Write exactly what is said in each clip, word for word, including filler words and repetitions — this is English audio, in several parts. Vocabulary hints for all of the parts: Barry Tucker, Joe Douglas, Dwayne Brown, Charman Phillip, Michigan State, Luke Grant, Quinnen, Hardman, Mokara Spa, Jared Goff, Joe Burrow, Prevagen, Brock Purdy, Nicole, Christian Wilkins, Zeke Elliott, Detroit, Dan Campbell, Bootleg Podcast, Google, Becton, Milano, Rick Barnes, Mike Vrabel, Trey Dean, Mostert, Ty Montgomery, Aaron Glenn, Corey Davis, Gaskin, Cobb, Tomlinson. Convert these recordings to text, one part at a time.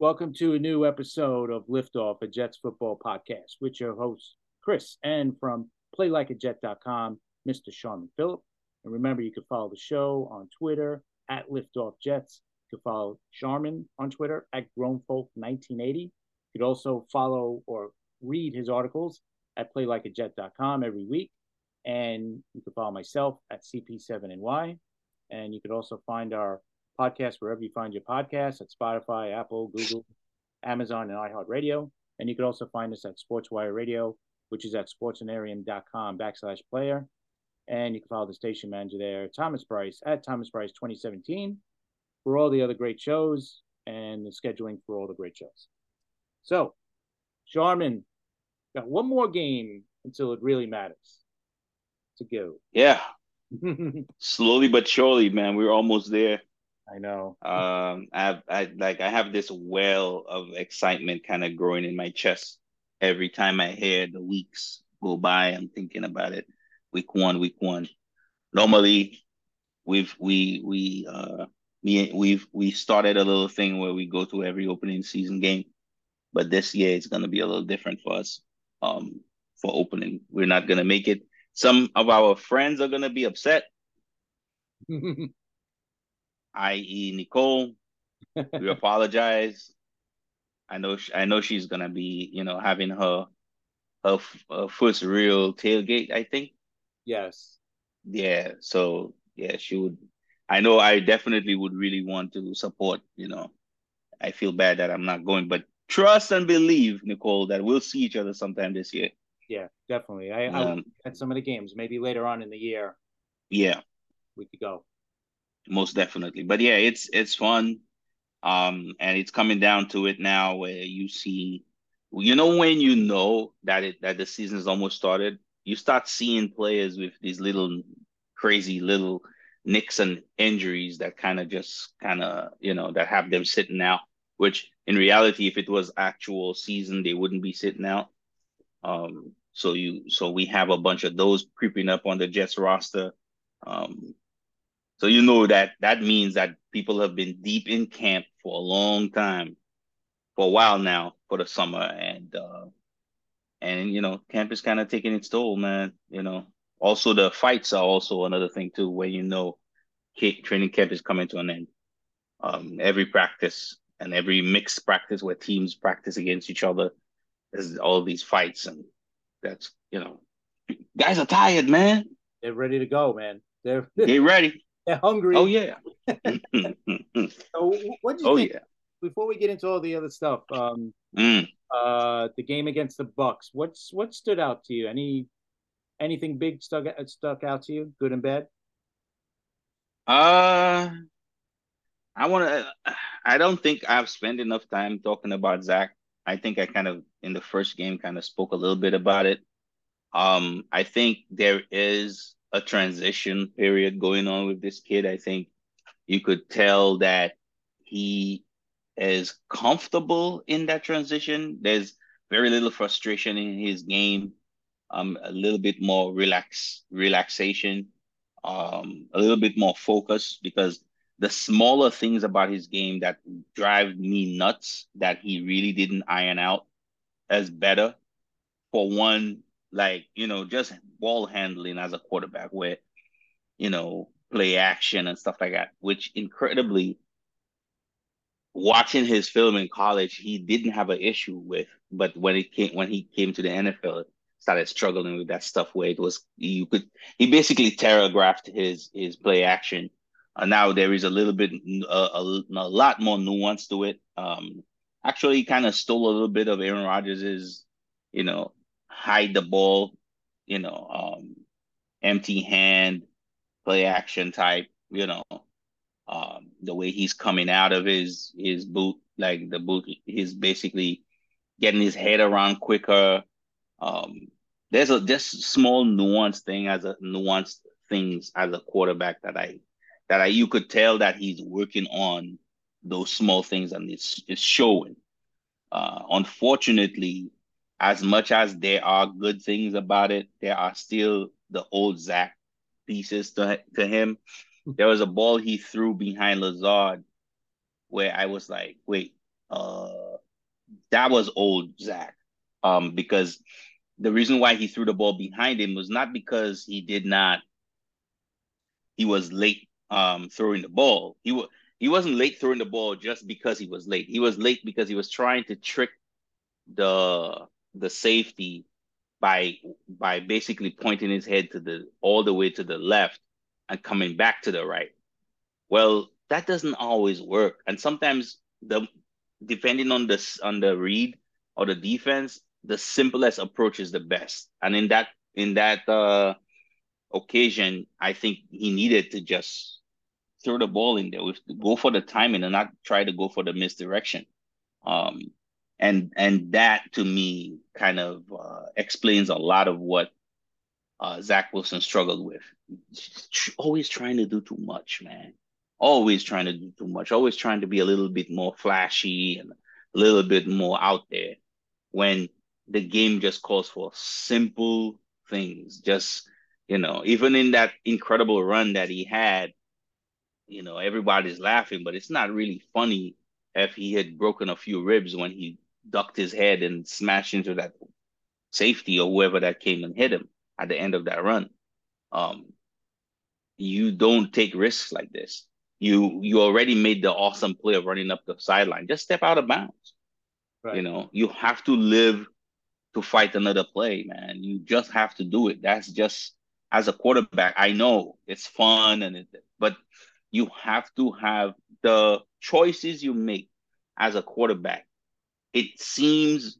Welcome to a new episode of Liftoff, a Jets football podcast, with your hosts, Chris, and from play like a jet dot com, Mister Charman Phillip. And remember, you can follow the show on Twitter, at Liftoff Jets. You can follow Charman on Twitter, at grown folk nineteen eighty. You could also follow or read his articles at play like a jet dot com every week. And you can follow myself at C P seven N Y. And you could also find our podcast wherever you find your podcasts, at Spotify, Apple, Google, Amazon, and iHeartRadio. And you could also find us at SportsWire Radio, which is at sportsinarium.com backslash player. And you can follow the station manager there, Thomas Price, at Thomas Price twenty seventeen, for all the other great shows and the scheduling for all the great shows. So, Charman, got one more game until it really matters to go. Yeah. Slowly but surely, man, we're almost there. I know. Um, I, I like I have this well of excitement kind of growing in my chest every time I hear the weeks go by. I'm thinking about it. Week one, week one. Normally, we've we we uh we we've we started a little thing where we go through every opening season game, but this year it's gonna be a little different for us. Um, for opening, we're not gonna make it. Some of our friends are gonna be upset. that is. Nicole, we apologize. I know, she, I know she's gonna be, you know, having her, her, her first real tailgate. I think. Yes. Yeah. So yeah, she would. I know. I definitely would really want to support. You know, I feel bad that I'm not going, but trust and believe, Nicole, that we'll see each other sometime this year. Yeah, definitely. I, um, I at some of the games, maybe later on in the year. Yeah. We could go. Most definitely. But yeah, it's it's fun. Um, and it's coming down to it now where you see, you know, when you know that it that the season has almost started, you start seeing players with these little crazy little nicks and injuries that kind of just kind of, you know, that have them sitting out, which in reality, if it was actual season, they wouldn't be sitting out. Um, so you so we have a bunch of those creeping up on the Jets roster. Um So you know that that means that people have been deep in camp for a long time, for a while now, for the summer. And, uh, and you know, camp is kind of taking its toll, man. You know, also the fights are also another thing, too, where, you know, training camp is coming to an end. Um, every practice and every mixed practice where teams practice against each other, there's all these fights. And that's, you know, guys are tired, man. They're ready to go, man. They're Get ready. They're hungry. Oh, yeah. So what do you oh, think? Yeah. Before we get into all the other stuff, um, mm. uh, the game against the Bucks, what's what stood out to you? Any Anything big stuck, stuck out to you, good and bad? Uh, I want to – I don't think I've spent enough time talking about Zach. I think I kind of, in the first game, kind of spoke a little bit about it. Um, I think there is – a transition period going on with this kid. I think you could tell that he is comfortable in that transition. There's very little frustration in his game. Um, a little bit more relax, relaxation, um, a little bit more focus, because the smaller things about his game that drive me nuts that he really didn't iron out as better. For one, like, you know, just ball handling as a quarterback where, you know, play action and stuff like that, which incredibly, watching his film in college, he didn't have an issue with. But when it came, when he came to the N F L, started struggling with that stuff where it was, you could, he basically telegraphed his, his play action. And now there is a little bit, a, a, a lot more nuance to it. Um, actually, he kind of stole a little bit of Aaron Rodgers' you know, hide the ball, you know, um, empty hand, play action type, you know, um, the way he's coming out of his his boot, like the boot, he's basically getting his head around quicker. Um, there's a just small nuanced thing as a nuanced things as a quarterback that I that I you could tell that he's working on those small things, and it's it's showing. Uh, unfortunately, as much as there are good things about it, there are still the old Zach pieces to, to him. There was a ball he threw behind Lazard where I was like, wait, uh, That was old Zach, um, because the reason why he threw the ball behind him was not because he did not, he was late um, throwing the ball. He was he wasn't late throwing the ball just because he was late. He was late because he was trying to trick the the safety by by basically pointing his head to the all the way to the left and coming back to the right. Well, that doesn't always work, and sometimes the depending on the on the read or the defense, the simplest approach is the best. And in that in that uh, occasion, I think he needed to just throw the ball in there, go for the timing, and not try to go for the misdirection. Um, and and that to me kind of uh, explains a lot of what uh, Zach Wilson struggled with. Always trying to do too much, man. Always trying to do too much, always trying to be a little bit more flashy and a little bit more out there when the game just calls for simple things. Just, you know, even in that incredible run that he had, you know, everybody's laughing, but it's not really funny if he had broken a few ribs when he ducked his head and smashed into that safety or whoever that came and hit him at the end of that run. Um, you don't take risks like this. You you already made the awesome play of running up the sideline. Just step out of bounds. Right. You know, you have to live to fight another play, man. You just have to do it. That's just, as a quarterback, I know it's fun, and it, but you have to have the choices you make as a quarterback. It seems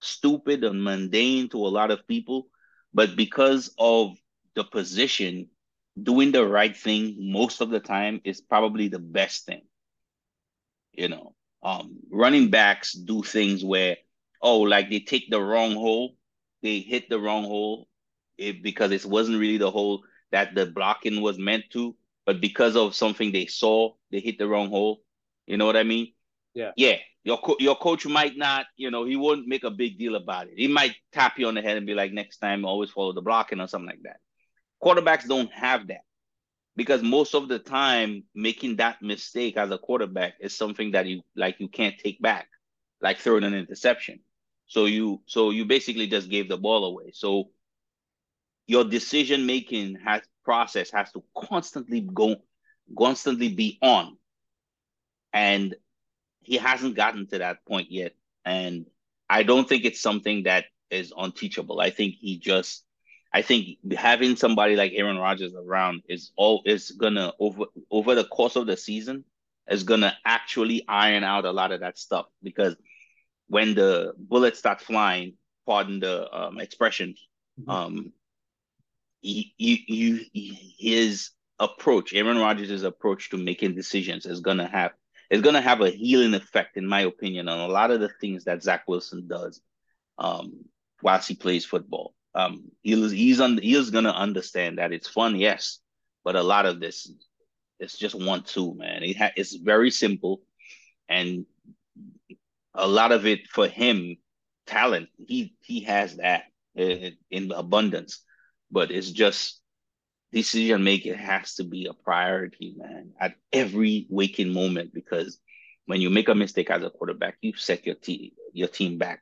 stupid and mundane to a lot of people, but because of the position, doing the right thing most of the time is probably the best thing. You know, um, running backs do things where, oh, like they take the wrong hole, they hit the wrong hole it, because it wasn't really the hole that the blocking was meant to, but because of something they saw, they hit the wrong hole. You know what I mean? Yeah. Yeah. Your, co- your coach might not, you know, he won't make a big deal about it. He might tap you on the head and be like, next time, always follow the blocking or something like that. Quarterbacks don't have that, because most of the time making that mistake as a quarterback is something that you like you can't take back, like throwing an interception. So you so you basically just gave the ball away. So your decision making has process has to constantly go, constantly be on, and he hasn't gotten to that point yet. And I don't think it's something that is unteachable. I think he just. I think having somebody like Aaron Rodgers around is all is gonna over over the course of the season is gonna actually iron out a lot of that stuff, because when the bullets start flying, pardon the um, expression, mm-hmm. um, he, he, he, he, his approach, Aaron Rodgers' approach to making decisions is gonna have is gonna have a healing effect, in my opinion, on a lot of the things that Zach Wilson does um, whilst he plays football. Um, he's he's on he's gonna understand that it's fun, yes, but a lot of this, it's just one two, man. It ha- it's very simple, and a lot of it for him, talent. He he has that in, in abundance, but it's just decision making has to be a priority, man, at every waking moment. Because when you make a mistake as a quarterback, you set your te- your team back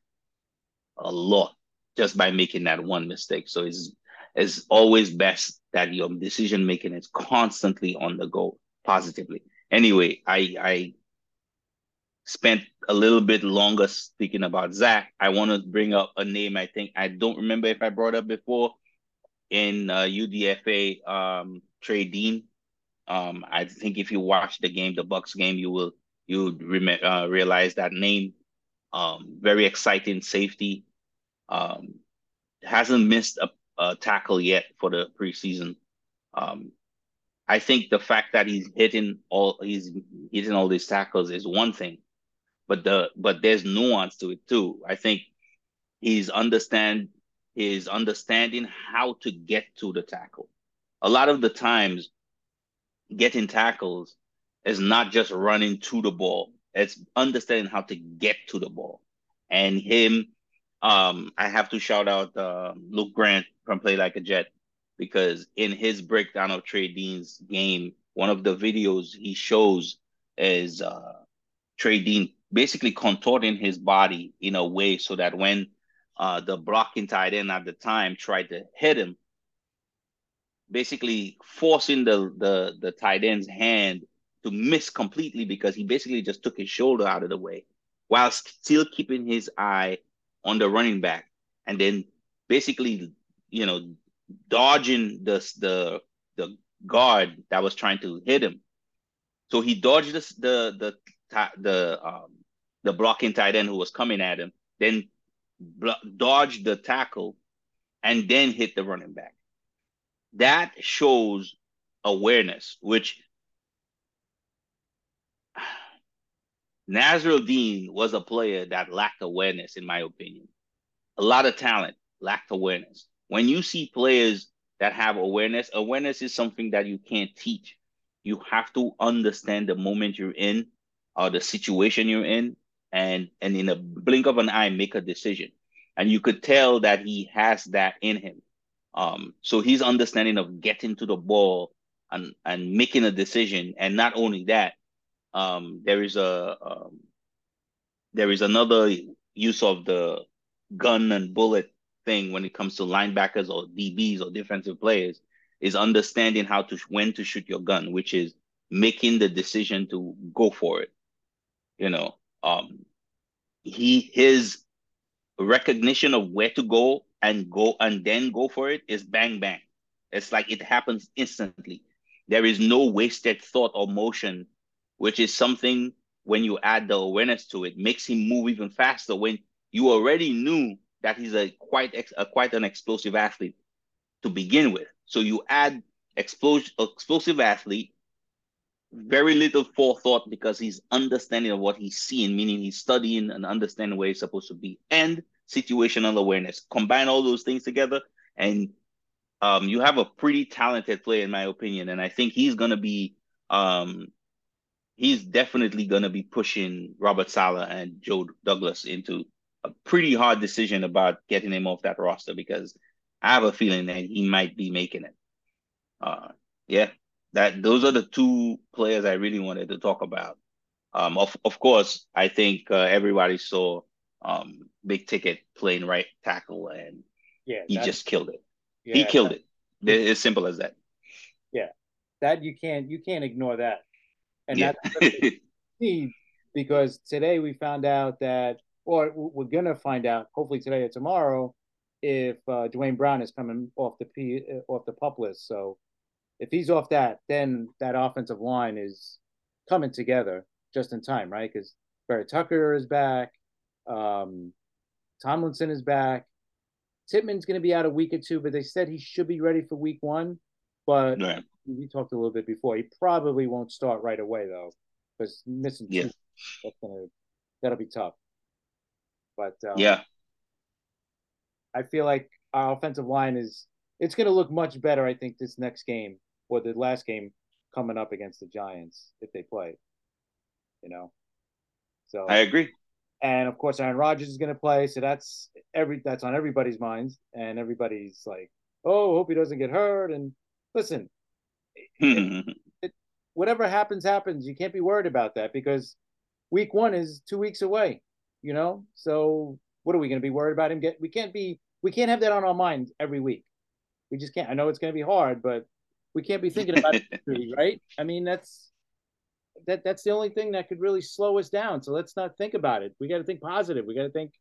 a lot, just by making that one mistake. So it's, it's always best that your decision-making is constantly on the go positively. Anyway, I, I spent a little bit longer speaking about Zach. I want to bring up a name I think I don't remember if I brought up before in uh, U D F A, um, Trey Dean. Um, I think if you watch the game, the Bucs game, you will you rem- uh, realize that name. Um, very exciting safety. Um, hasn't missed a, a tackle yet for the preseason. Um, I think the fact that he's hitting all he's hitting all these tackles is one thing, but the but there's nuance to it too. I think he's understand he's understanding how to get to the tackle. A lot of the times, getting tackles is not just running to the ball; it's understanding how to get to the ball, and him. Um, I have to shout out uh, Luke Grant from Play Like a Jet, because in his breakdown of Trey Dean's game, one of the videos he shows is uh, Trey Dean basically contorting his body in a way so that when uh, the blocking tight end at the time tried to hit him, basically forcing the, the, the tight end's hand to miss completely because he basically just took his shoulder out of the way while still keeping his eye on the running back. And then basically, you know, dodging the, the, the guard that was trying to hit him. So he dodged the, the, the, the, um, the blocking tight end who was coming at him, then blo- dodged the tackle and then hit the running back. That shows awareness, which Nasrildeen was a player that lacked awareness, in my opinion. A lot of talent lacked awareness. When you see players that have awareness, awareness is something that you can't teach. You have to understand the moment you're in or the situation you're in, and, and in a blink of an eye, make a decision. And you could tell that he has that in him. Um, so his understanding of getting to the ball and, and making a decision. And not only that, um, there is a um, there is another use of the gun and bullet thing when it comes to linebackers or D Bs or defensive players, is understanding how to when to shoot your gun, which is making the decision to go for it. You know, um, he his recognition of where to go and go and then go for it is bang, bang. It's like it happens instantly. There is no wasted thought or motion, which is something when you add the awareness to it, makes him move even faster when you already knew that he's a quite ex, a, quite an explosive athlete to begin with. So you add explos, explosive athlete, very little forethought because he's understanding of what he's seeing, meaning he's studying and understanding where he's supposed to be. And situational awareness. Combine all those things together, and um, you have a pretty talented player, in my opinion. And I think he's going to be, um, he's definitely going to be pushing Robert Sala and Joe Douglas into a pretty hard decision about getting him off that roster, because I have a feeling that he might be making it. Uh, yeah, that those are the two players I really wanted to talk about. Um, of of course, I think uh, everybody saw. Um, Big Ticket playing right tackle, and yeah, he just killed it. Yeah, he killed that, it. It's simple as that. Yeah, that you can't you can't ignore that, and yeah. That's because today we found out that, or we're gonna find out, hopefully today or tomorrow, if uh, Dwayne Brown is coming off the P, off the PUP list. So if he's off that, then that offensive line is coming together just in time, right? Because Barry Tucker is back. Um, Tomlinson is back. Tippmann's going to be out a week or two, but they said he should be ready for week one. But yeah. We talked a little bit before. He probably won't start right away, though, because missing yeah. two, that's gonna, that'll be tough. But um, yeah, I feel like our offensive line is it's going to look much better, I think, this next game or the last game coming up against the Giants if they play. You know, so I agree. And of course, Aaron Rodgers is going to play, so that's every that's on everybody's minds, and everybody's like, "Oh, hope he doesn't get hurt." And listen, it, it, whatever happens, happens. You can't be worried about that because week one is two weeks away, you know. So what are we going to be worried about him? Get we can't be we can't have that on our minds every week. We just can't. I know it's going to be hard, but we can't be thinking about it, right? I mean, that's. That that's the only thing that could really slow us down. So let's not think about it. We got to think positive. We got to think,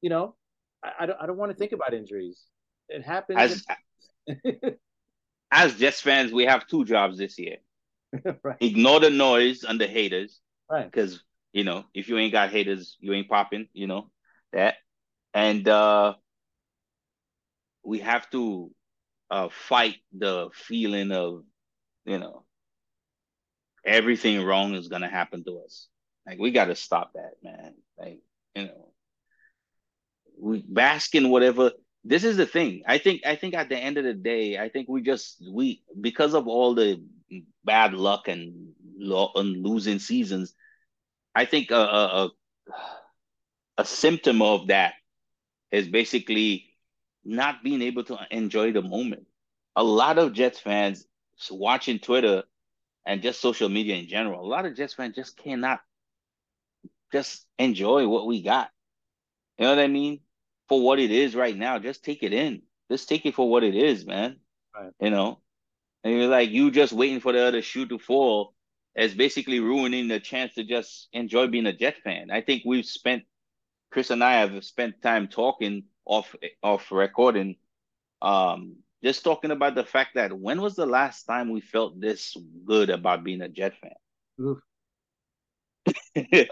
you know, I, I don't I don't want to think about injuries. It happens. As, and... as Jets fans, we have two jobs this year. Right. Ignore the noise and the haters, right? Because you know, if you ain't got haters, you ain't popping. You know that, and uh, we have to uh, fight the feeling of, you know. Everything wrong is gonna happen to us. Like we gotta stop that, man. Like, you know, we bask in whatever. This is the thing. I think. I think at the end of the day, I think we just we because of all the bad luck and, lo- and losing seasons. I think a a, a a symptom of that is basically not being able to enjoy the moment. A lot of Jets fans watching Twitter. And just social media in general, a lot of Jets fans just cannot just enjoy what we got. You know what I mean? For what it is right now, just take it in. Just take it for what it is, man. Right. You know? And you're like, you just waiting for the other shoe to fall. It's basically ruining the chance to just enjoy being a Jet fan. I think we've spent, Chris and I have spent time talking off, off recording, um, just talking about the fact that when was the last time we felt this good about being a Jet fan? You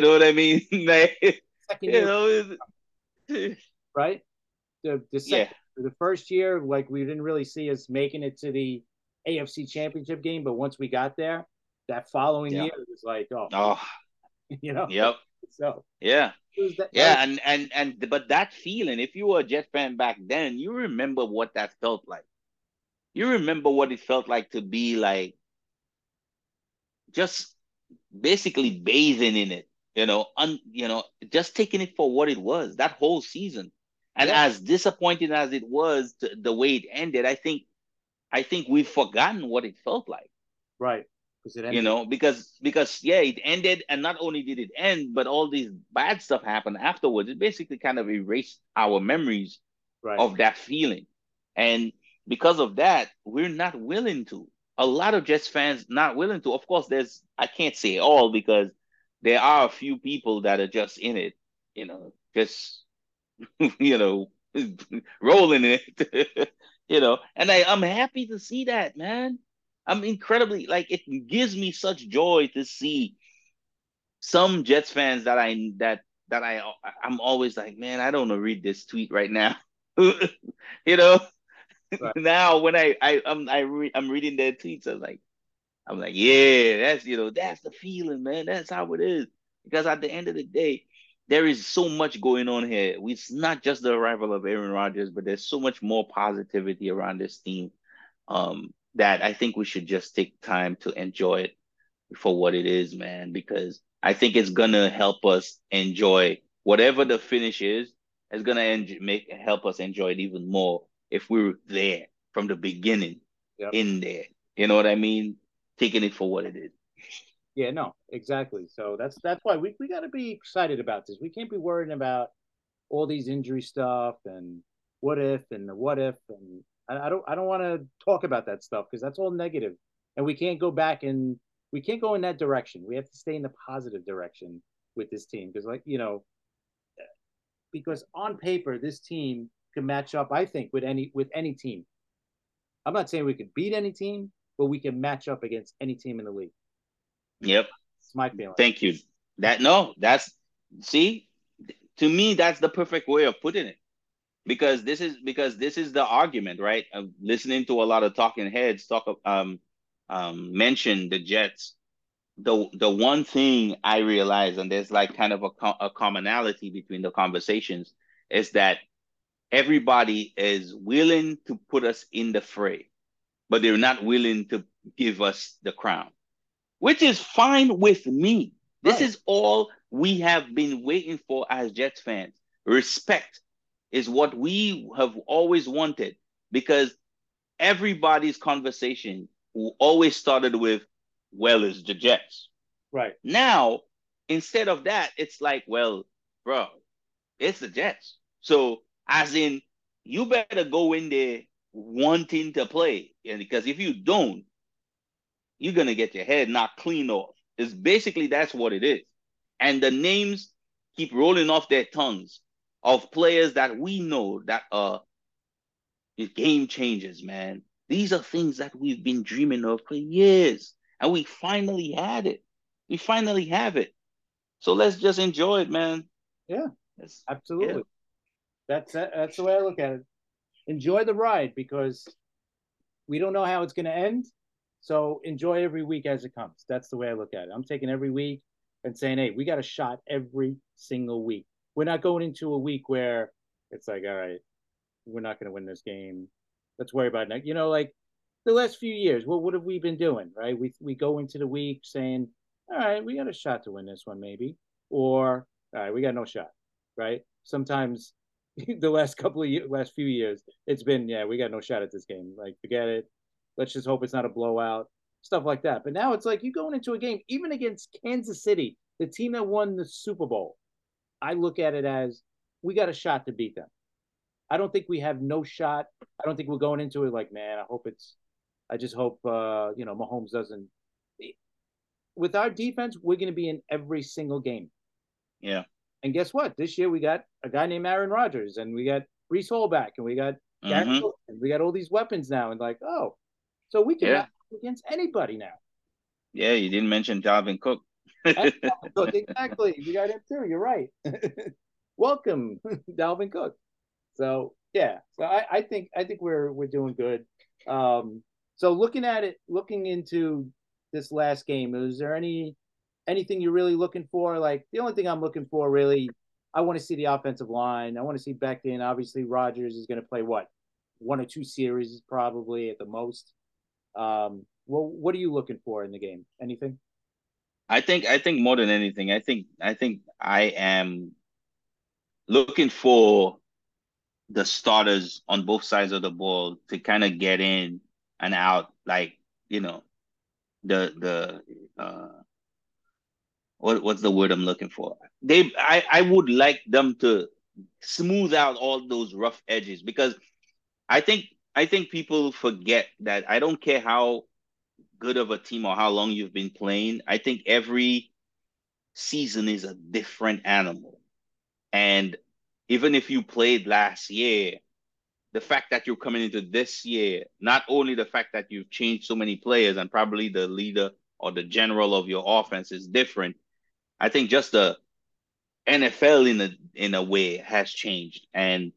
know what I mean? Like, second year, you know, it's... right? The the, second, yeah. the first year, like, we didn't really see us making it to the A F C Championship game, but once we got there, that following yeah. year it was like, oh, oh. you know, yep, so yeah, that, yeah, like, and and and but that feeling, if you were a Jet fan back then, you remember what that felt like. You remember what it felt like to be like just basically bathing in it, you know, un, you know, just taking it for what it was that whole season, and yeah. as disappointing as it was, to, the way it ended, I think. I think we've forgotten what it felt like. Right. Because it ended. You know, because, because yeah, it ended, and not only did it end, but all these bad stuff happened afterwards. It basically kind of erased our memories right. of that feeling. And because of that, we're not willing to. A lot of Jets fans not willing to. Of course, there's, I can't say all, because there are a few people that are just in it, you know, just, you know, rolling in it. You know, and I, I'm happy to see that, man. I'm incredibly, like, it gives me such joy to see some Jets fans that I that that I I'm always like, man, I don't know, read this tweet right now. You know, right. Now when I I I'm I re- I'm reading their tweets, I'm like, I'm like, yeah, that's, you know, that's the feeling, man. That's how it is. Because at the end of the day, there is so much going on here. It's not just the arrival of Aaron Rodgers, but there's so much more positivity around this team um, that I think we should just take time to enjoy it for what it is, man, because I think it's going to help us enjoy whatever the finish is. It's going to en- make help us enjoy it even more if we were there from the beginning, yep. in there. You know what I mean? Taking it for what it is. Yeah, no, exactly. So that's that's why we, we got to be excited about this. We can't be worrying about all these injury stuff and what if and the what if. And I, I don't I don't want to talk about that stuff because that's all negative. And we can't go back and we can't go in that direction. We have to stay in the positive direction with this team because, like, you know, because on paper, this team can match up, I think, with any with any team. I'm not saying we could beat any team, but we can match up against any team in the league. Yep. It's my feeling. Thank you. That no, that's see, to me, that's the perfect way of putting it. Because this is because this is the argument, right? I'm listening to a lot of talking heads talk um um mention the Jets. The the one thing I realized, and there's like kind of a co- a commonality between the conversations, is that everybody is willing to put us in the fray, but they're not willing to give us the crown. Which is fine with me. This right. is all we have been waiting for as Jets fans. Respect is what we have always wanted, because everybody's conversation always started with, well, it's the Jets. Right. Now, instead of that, it's like, well, bro, it's the Jets. So as in, you better go in there wanting to play. And because if you don't, you're going to get your head knocked clean off. It's basically that's what it is. And the names keep rolling off their tongues of players that we know that are game changers, man. These are things that we've been dreaming of for years. And we finally had it. We finally have it. So let's just enjoy it, man. Yeah, let's, absolutely. Yeah. That's that's the way I look at it. Enjoy the ride, because we don't know how it's going to end. So enjoy every week as it comes. That's the way I look at it. I'm taking every week and saying, hey, we got a shot every single week. We're not going into a week where it's like, all right, we're not going to win this game. Let's worry about it next. You know, like the last few years, well, what have we been doing, right? We we go into the week saying, all right, we got a shot to win this one maybe. Or, all right, we got no shot, right? Sometimes the last couple of years, last few years, it's been, yeah, we got no shot at this game. Like, forget it. Let's just hope it's not a blowout. stuff like that. But now it's like you're going into a game, even against Kansas City, the team that won the Super Bowl, I look at it as we got a shot to beat them. I don't think we have no shot. I don't think we're going into it like, man, I hope it's – I just hope, uh, you know, Mahomes doesn't – with our defense, we're going to be in every single game. Yeah. And guess what? This year we got a guy named Aaron Rodgers, and we got Breece Hall back, and we got mm-hmm. Garrett Wilson. We got all these weapons now, and like, oh. So we can yeah. against anybody now. Yeah, you didn't mention Dalvin Cook. Dalvin Cook, exactly. You got him too. You're right. Welcome, Dalvin Cook. So yeah, so I, I think I think we're we're doing good. Um, so looking at it, looking into this last game, is there any anything you're really looking for? Like the only thing I'm looking for really, I want to see the offensive line. I want to see Becton. Obviously, Rodgers is going to play what one or two series probably at the most. Um, well, what are you looking for in the game? Anything? I think I think more than anything, I think I think I am looking for the starters on both sides of the ball to kind of get in and out, like, you know, the the uh, what what's the word I'm looking for? They I, I would like them to smooth out all those rough edges, because I think I think people forget that I don't care how good of a team or how long you've been playing. I think every season is a different animal. And even if you played last year, the fact that you're coming into this year, not only the fact that you've changed so many players and probably the leader or the general of your offense is different, I think just the N F L in a, in a way has changed. And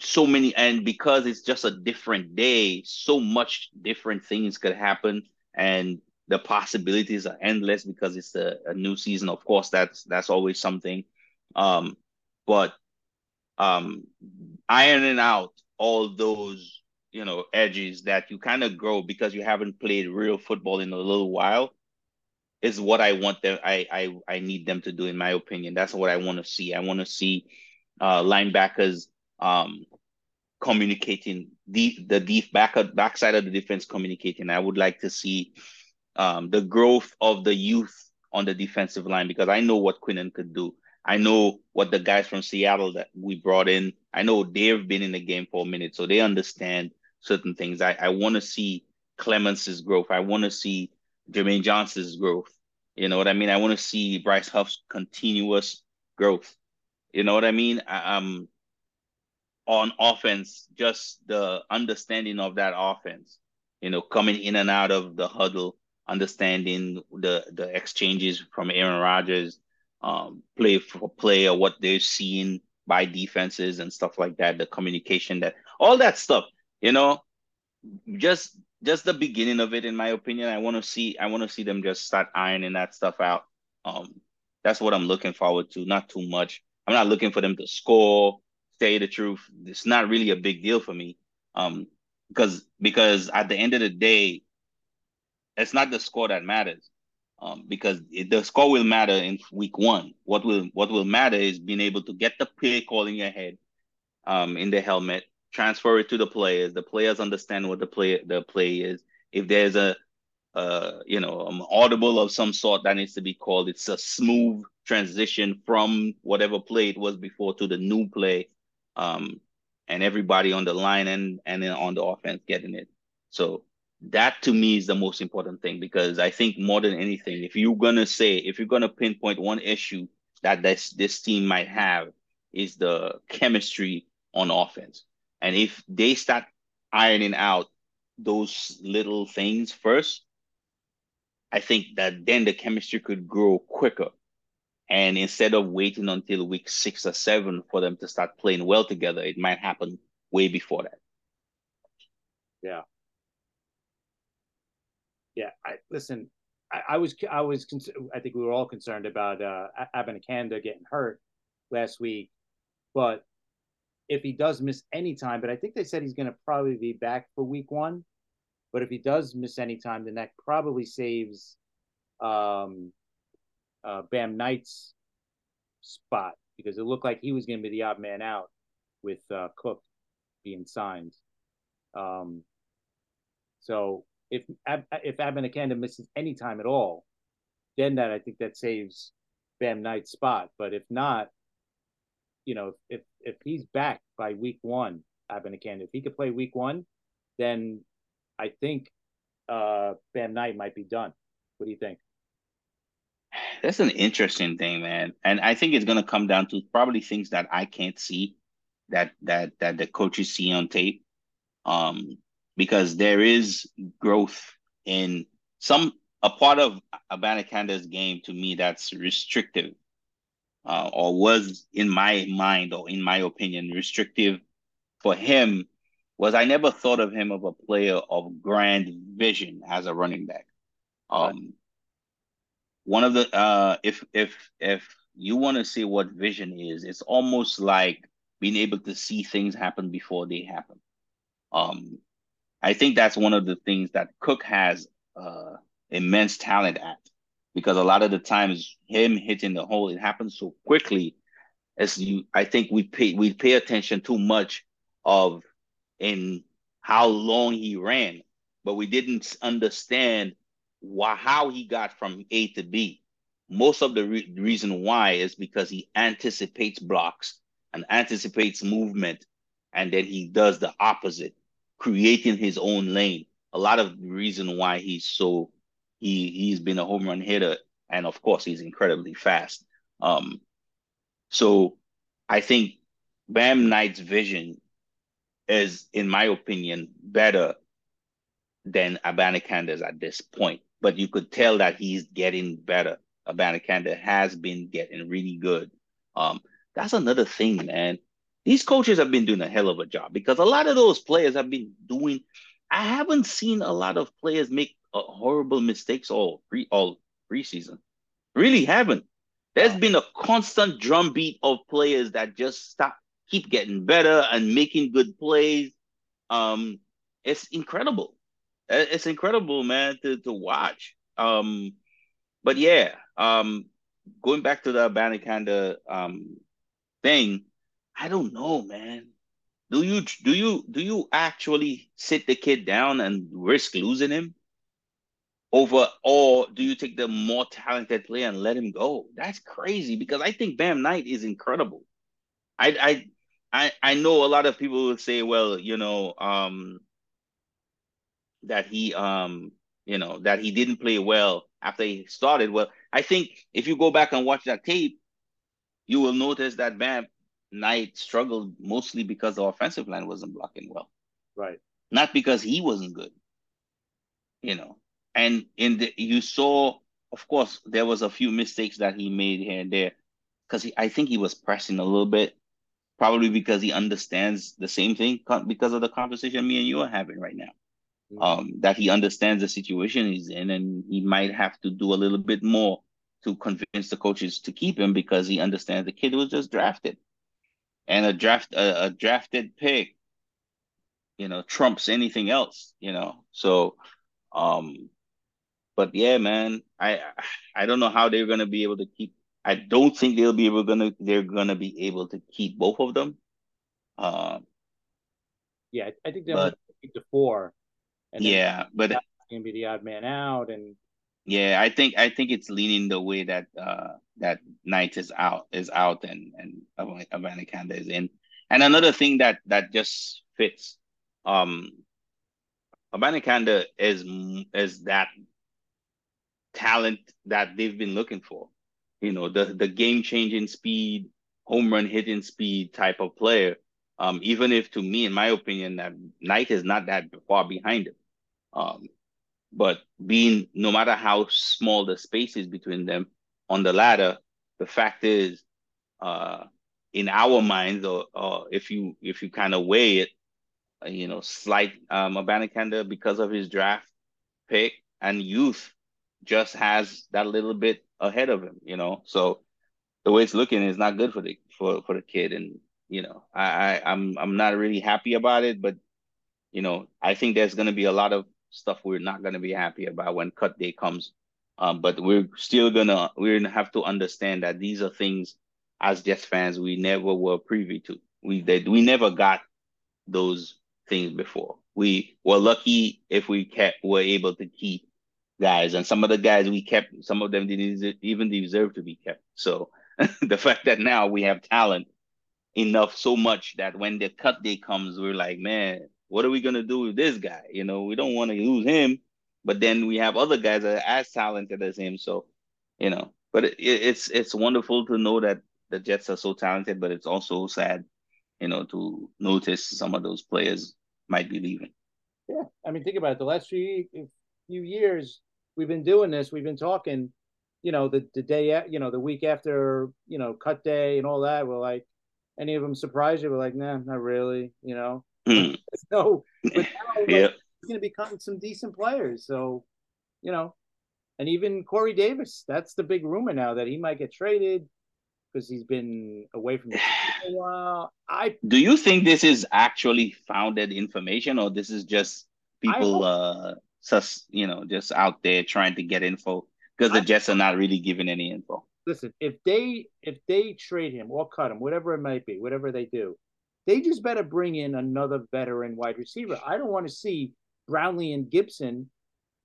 so many, and because it's just a different day, so much different things could happen, and the possibilities are endless because it's a, a new season. Of course, that's that's always something. Um, but um, ironing out all those, you know, edges that you kind of grow because you haven't played real football in a little while is what I want them. I I I need them to do, in my opinion. That's what I want to see. I want to see uh, linebackers. Um, communicating deep, the deep back backside of the defense communicating. I would like to see um, the growth of the youth on the defensive line, because I know what Quinnen could do. I know what the guys from Seattle that we brought in, I know they've been in the game for a minute, so they understand certain things. I, I want to see Clemens' growth. I want to see Jermaine Johnson's growth. You know what I mean? I want to see Bryce Huff's continuous growth. You know what I mean? I, um. On offense, just the understanding of that offense, you know, coming in and out of the huddle, understanding the the exchanges from Aaron Rodgers, um, play for play, or what they're seeing by defenses and stuff like that, the communication, that all that stuff, you know, just just the beginning of it, in my opinion. I want to see I want to see them just start ironing that stuff out. Um, that's what I'm looking forward to. Not too much. I'm not looking for them to score. Tell you the truth, it's not really a big deal for me, um, because because at the end of the day, it's not the score that matters, um, because it, the score will matter in week one. What will what will matter is being able to get the play call in your head, um, in the helmet, transfer it to the players. The players understand what the play the play is. If there's a uh, you know, an audible of some sort that needs to be called, it's a smooth transition from whatever play it was before to the new play. Um, and everybody on the line and, and then on the offense getting it. So that to me is the most important thing, because I think more than anything, if you're going to say, if you're going to pinpoint one issue that this, this team might have, is the chemistry on offense. And if they start ironing out those little things first, I think that then the chemistry could grow quicker. And instead of waiting until week six or seven for them to start playing well together, it might happen way before that. Yeah. Yeah. I, listen, I, I was, I was, I think we were all concerned about uh, Abanikanda getting hurt last week, but if he does miss any time, but I think they said he's going to probably be back for week one, but if he does miss any time, then that probably saves, um, Uh, Bam Knight's spot, because it looked like he was going to be the odd man out with uh, Cook being signed. Um, So if if Abanikanda misses any time at all, then that I think that saves Bam Knight's spot. But if not, you know, if if he's back by week one, Abanikanda, if he could play week one, then I think uh, Bam Knight might be done. What do you think? That's an interesting thing, man. And I think it's going to come down to probably things that I can't see, that that that the coaches see on tape, um, because there is growth in some a part of Abanikanda's game to me that's restrictive, uh, or was in my mind or in my opinion restrictive for him, was I never thought of him of a player of grand vision as a running back. Um, right. One of the uh, if if if you want to see what vision is, it's almost like being able to see things happen before they happen. Um, I think that's one of the things that Cook has uh, immense talent at, because a lot of the times him hitting the hole, it happens so quickly. As you, I think we pay we pay attention too much of in how long he ran, but we didn't understand why, how he got from A to B. Most of the re- reason why is because he anticipates blocks and anticipates movement, and then he does the opposite, creating his own lane. A lot of the reason why he's so he he's been a home run hitter, and of course he's incredibly fast. Um, so I think Bam Knight's vision is, in my opinion, better than Abanikanda's at this point. But you could tell that he's getting better. Abanikanda has been getting really good. Um, that's another thing, man. These coaches have been doing a hell of a job, because a lot of those players have been doing. I haven't seen a lot of players make uh, horrible mistakes all pre all preseason. Really haven't. There's been a constant drumbeat of players that just stop, keep getting better and making good plays. Um, it's incredible. It's incredible, man, to, to watch. Um, but yeah, um, going back to the Abanikanda um thing, I don't know, man. Do you do you do you actually sit the kid down and risk losing him over, or do you take the more talented player and let him go? That's crazy, because I think Bam Knight is incredible. I I I, I know a lot of people will say, well, you know, um. that he, um, you know, that he didn't play well after he started. Well, I think if you go back and watch that tape, you will notice that Bam Knight struggled mostly because the offensive line wasn't blocking well. Right. Not because he wasn't good, you know. And in the, you saw, of course, there was a few mistakes that he made here and there, because I think he was pressing a little bit, probably because he understands the same thing because of the conversation me and you are having right now. Um, that he understands the situation he's in, and he might have to do a little bit more to convince the coaches to keep him, because he understands the kid was just drafted, and a draft a, a drafted pick, you know, trumps anything else, you know. So, um, but yeah, man, I I don't know how they're gonna be able to keep. I don't think they'll be able gonna they're gonna be able to keep both of them. Um, yeah, I think they'll keep the four. And yeah, but it's gonna be the odd man out, and yeah, I think I think it's leaning the way that uh, that Knight is out is out, and and Abanikanda is in. And another thing that that just fits, um, Abanikanda is is that talent that they've been looking for, you know, the the game changing speed, home run hitting speed type of player. Um, even if, to me, in my opinion, that Knight is not that far behind him. Um, but being, no matter how small the space is between them on the ladder, the fact is, uh, in our minds, or, or if you if you kind of weigh it, you know, slight um, Abanikanda, because of his draft pick and youth, just has that little bit ahead of him, you know. So the way it's looking is not good for the for, for the kid, and you know, I, I I'm I'm not really happy about it, but you know, I think there's gonna be a lot of stuff we're not gonna be happy about when cut day comes. Um, but we're still gonna we're gonna have to understand that these are things as Jets fans we never were privy to. We that we never got those things before. We were lucky if we kept were able to keep guys, and some of the guys we kept, some of them didn't even deserve to be kept. So the fact that now we have talent enough so much that when the cut day comes, we're like, man, what are we going to do with this guy? You know, we don't want to lose him, but then we have other guys that are as talented as him. So, you know, but it, it's it's wonderful to know that the Jets are so talented, but it's also sad, you know, to notice some of those players might be leaving. Yeah. I mean, think about it. The last few, few years we've been doing this, we've been talking, you know, the, the day, you know, the week after, you know, cut day and all that, we're like, any of them surprise you? We're like, nah, not really, you know. Mm. So, but now, like, yep. He's going to become some decent players. So, you know, and even Corey Davis, that's the big rumor now that he might get traded because he's been away from the team for a while. I do you think this is actually founded information, or this is just people, uh, sus, you know, just out there trying to get info because the Jets are not really giving any info? Listen, if they if they trade him or cut him, whatever it might be, whatever they do, they just better bring in another veteran wide receiver. I don't want to see Brownlee and Gibson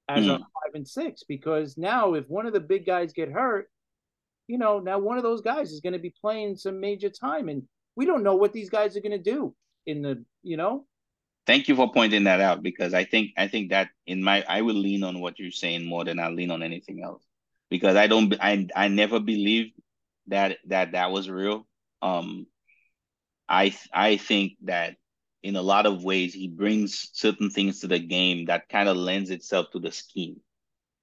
as mm. a five and six, because now if one of the big guys get hurt, you know, now one of those guys is going to be playing some major time, and we don't know what these guys are going to do in the, you know. Thank you for pointing that out, because I think I think that in my I will lean on what you're saying more than I lean on anything else. Because I don't, I I never believed that that that was real. Um, I I think that in a lot of ways he brings certain things to the game that kind of lends itself to the scheme.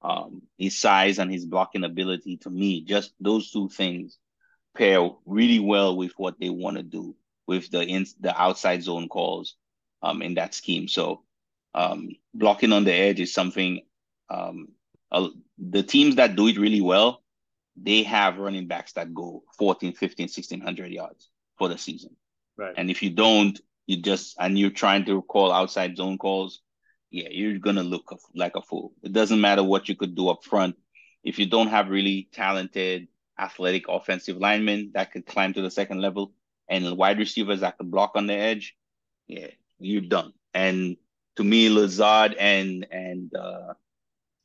Um, his size and his blocking ability, to me, just those two things pair really well with what they want to do with the in, the outside zone calls, um, in that scheme. So, um, blocking on the edge is something, um. Uh, the teams that do it really well, they have running backs that go fourteen, fifteen, sixteen hundred yards for the season. Right. And if you don't, you just, and you're trying to call outside zone calls, yeah, you're going to look like a fool. It doesn't matter what you could do up front. If you don't have really talented, athletic offensive linemen that could climb to the second level and wide receivers that could block on the edge, yeah, you're done. And to me, Lazard and, and, uh,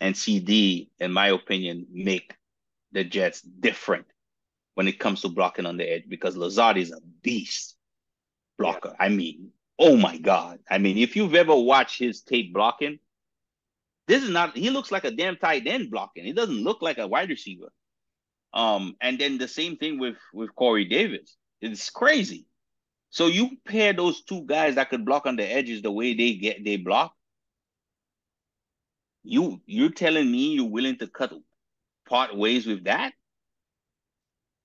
and C D, in my opinion, make the Jets different when it comes to blocking on the edge, because Lazard is a beast blocker. Yeah. I mean, oh my God. I mean, if you've ever watched his tape blocking, this is not, he looks like a damn tight end blocking. He doesn't look like a wide receiver. Um, and then the same thing with, with Corey Davis. It's crazy. So you pair those two guys that could block on the edges the way they get, they block. You you're telling me you're willing to cut part ways with that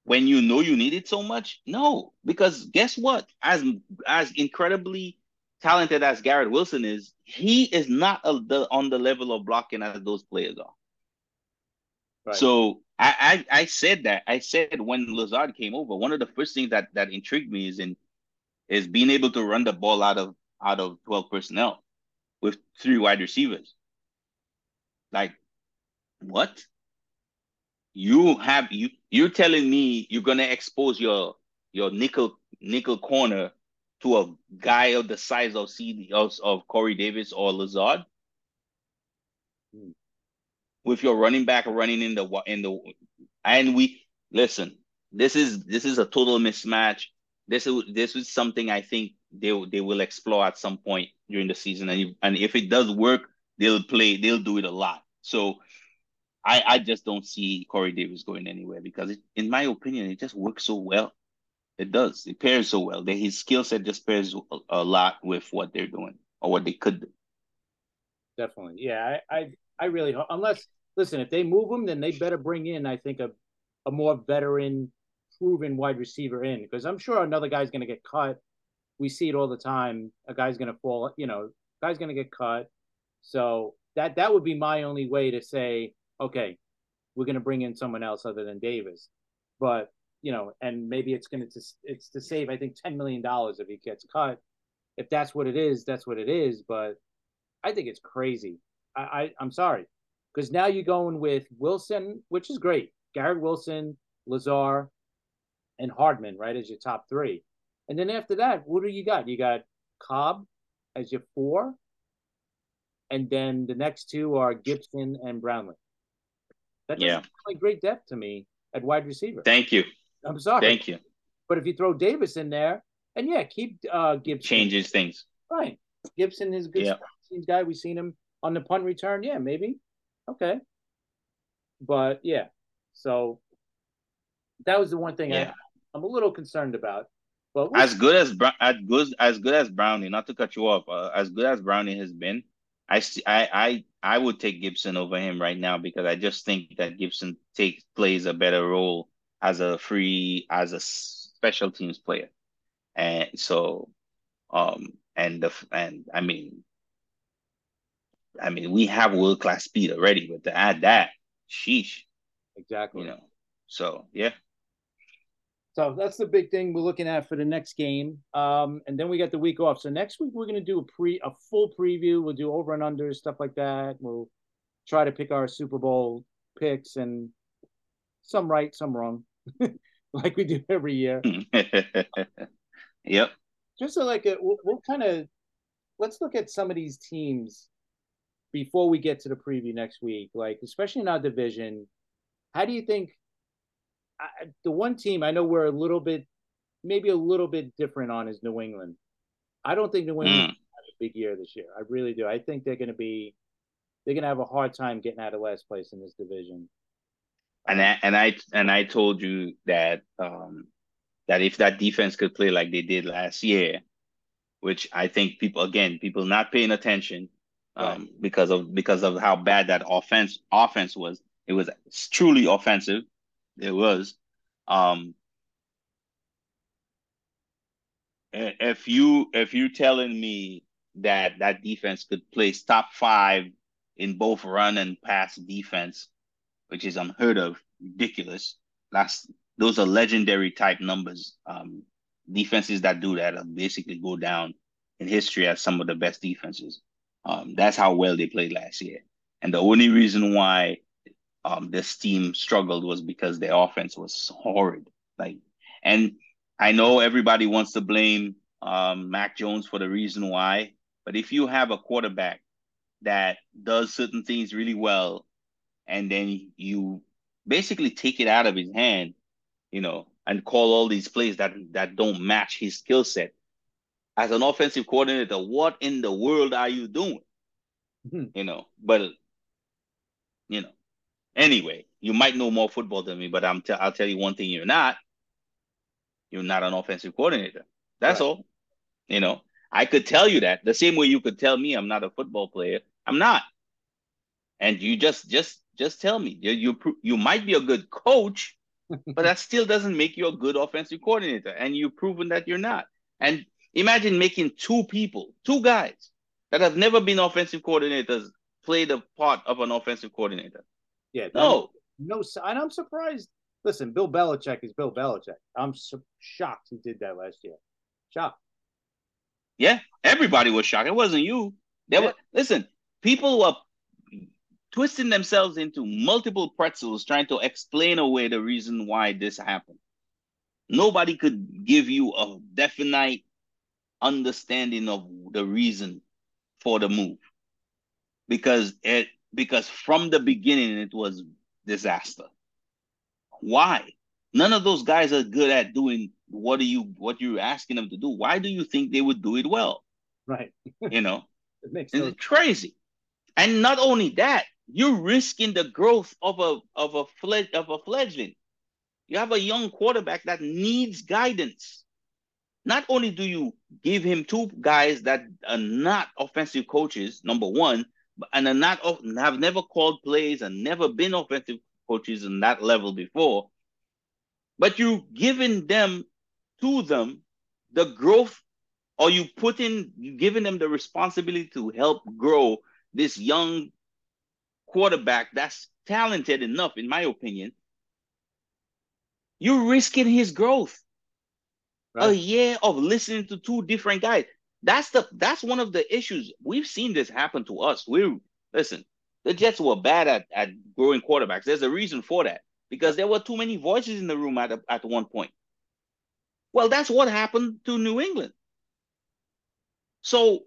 when you know you need it so much? No, because guess what? As as incredibly talented as Garrett Wilson is, he is not a, the, on the level of blocking as those players are. Right. So I, I I said that I said when Lazard came over, one of the first things that, that intrigued me is in is being able to run the ball out of out of twelve personnel with three wide receivers. Like, what? You have you you're telling me you're gonna expose your your nickel nickel corner to a guy of the size of C D of, of Corey Davis or Lazard mm. with your running back running in the in the and we listen. This is this is a total mismatch. This is this is something I think they they will explore at some point during the season, and if, and if it does work, They'll play, they'll do it a lot. So I I just don't see Corey Davis going anywhere because, it, in my opinion, it just works so well. It does. It pairs so well. That his skill set just pairs a, a lot with what they're doing or what they could do. Definitely. Yeah, I, I, I really – unless – listen, if they move him, then they better bring in, I think, a, a more veteran, proven wide receiver in, because I'm sure another guy's going to get cut. We see it all the time. A guy's going to fall – you know, a guy's going to get cut. So that that would be my only way to say, okay, we're going to bring in someone else other than Davis. But, you know, and maybe it's going to it's to save, I think, ten million dollars if he gets cut. If that's what it is, that's what it is. But I think it's crazy. I, I, I'm sorry. Because now you're going with Wilson, which is great. Garrett Wilson, Lazar, and Hardman, right, as your top three. And then after that, what do you got? You got Cobb as your four. And then the next two are Gibson and Brownlee. That doesn't yeah. sound like great depth to me at wide receiver. Thank you. I'm sorry. Thank you. But if you throw Davis in there, and yeah, keep uh, Gibson. Changes things. Right. Gibson is a good yeah. guy. We've seen him on the punt return. Yeah, maybe. Okay. But yeah, so that was the one thing yeah. I, I'm a little concerned about. But as good as as good as good as Brownlee, not to cut you off, uh, as good as Brownlee has been, I, I I would take Gibson over him right now because I just think that Gibson takes plays a better role as a free as a special teams player, and so, um, and the and I mean, I mean we have world class speed already, but to add that, sheesh, exactly, you know, so yeah. So that's the big thing we're looking at for the next game. Um, and then we got the week off. So next week we're going to do a pre a full preview. We'll do over and under, stuff like that. We'll try to pick our Super Bowl picks and some right, some wrong, like we do every year. Yep. Just so like a, we'll, we'll kind of – let's look at some of these teams before we get to the preview next week, like especially in our division. How do you think – I, the one team I know we're a little bit, maybe a little bit different on is New England. I don't think New England mm. has a big year this year. I really do. I think they're going to be, they're going to have a hard time getting out of last place in this division. And I, and I and I told you that um, that if that defense could play like they did last year, which I think people again people not paying attention um, right. because of because of how bad that offense offense was. It was truly offensive. It was. Um, if you if you're telling me that that defense could place top five in both run and pass defense, which is unheard of, ridiculous. That's those are legendary type numbers. Um, defenses that do that basically go down in history as some of the best defenses. Um, that's how well they played last year, and the only reason why. Um, this team struggled was because their offense was horrid. Like, and I know everybody wants to blame um, Mac Jones for the reason why, but if you have a quarterback that does certain things really well, and then you basically take it out of his hand, you know, and call all these plays that that don't match his skill set, as an offensive coordinator, what in the world are you doing? Mm-hmm. You know, but you know. Anyway, you might know more football than me, but I'm t- I'll tell you one thing: you're not. You're not an offensive coordinator. That's right. all. You know, I could tell you that the same way you could tell me I'm not a football player. I'm not. And you just, just, just tell me you you, pro- you might be a good coach, but that still doesn't make you a good offensive coordinator. And you've proven that you're not. And imagine making two people, two guys that have never been offensive coordinators, play the part of an offensive coordinator. Yeah, no, no, and I'm surprised. Listen, Bill Belichick is Bill Belichick. I'm so shocked he did that last year. Shocked. Yeah, everybody was shocked. It wasn't you. There yeah. were listen. People were twisting themselves into multiple pretzels trying to explain away the reason why this happened. Nobody could give you a definite understanding of the reason for the move because it. Because from the beginning, it was disaster. Why? None of those guys are good at doing what are you what you're asking them to do. Why do you think they would do it well? Right. You know, it makes sense. It's crazy. And not only that, you're risking the growth of a of a fledg of a fledgling. You have a young quarterback that needs guidance. Not only do you give him two guys that are not offensive coaches, number one. And are not have never called plays and never been offensive coaches on that level before, but you're giving them to them the growth, or you put in you giving them the responsibility to help grow this young quarterback that's talented enough, in my opinion. You're risking his growth. Right. A year of listening to two different guys. That's the that's one of the issues. We've seen this happen to us. We listen, the Jets were bad at, at growing quarterbacks. There's a reason for that, because there were too many voices in the room at, at one point. Well, that's what happened to New England. So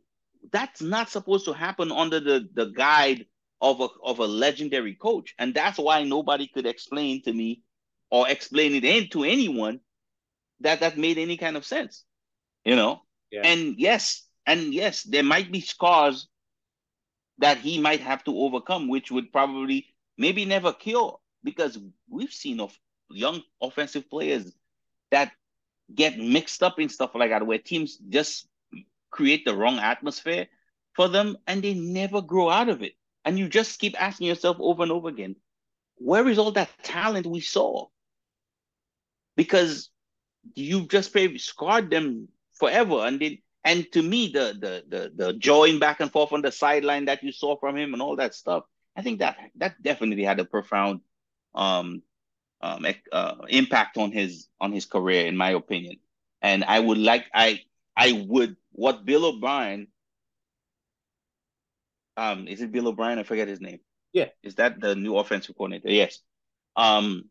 That's not supposed to happen under the, the guide of a of a legendary coach. And that's why nobody could explain to me or explain it in to anyone that that made any kind of sense, you know? Yeah. And yes, and yes, there might be scars that he might have to overcome, which would probably maybe never cure, because we've seen of young offensive players that get mixed up in stuff like that, where teams just create the wrong atmosphere for them and they never grow out of it. And you just keep asking yourself over and over again, where is all that talent we saw? Because you've just scarred them forever. And they, and to me, the the the the jawing back and forth on the sideline that you saw from him and all that stuff, I think that that definitely had a profound um, um, uh, impact on his on his career, in my opinion. And I would like I I would what Bill O'Brien. Um, is it Bill O'Brien? I forget his name. Yeah. Is that the new offensive coordinator? Yes. Um,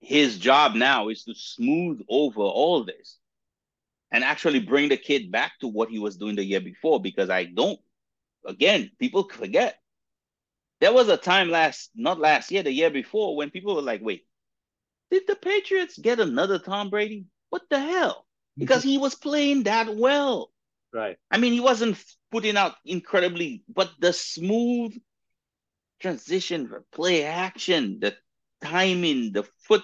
his job now is to smooth over all this and actually bring the kid back to what he was doing the year before, because I don't, again, people forget. There was a time last, not last year, the year before, when people were like, wait, did the Patriots get another Tom Brady? What the hell? Because he was playing that well. Right. I mean, he wasn't putting out incredibly, but the smooth transition, the play action, the timing, the foot,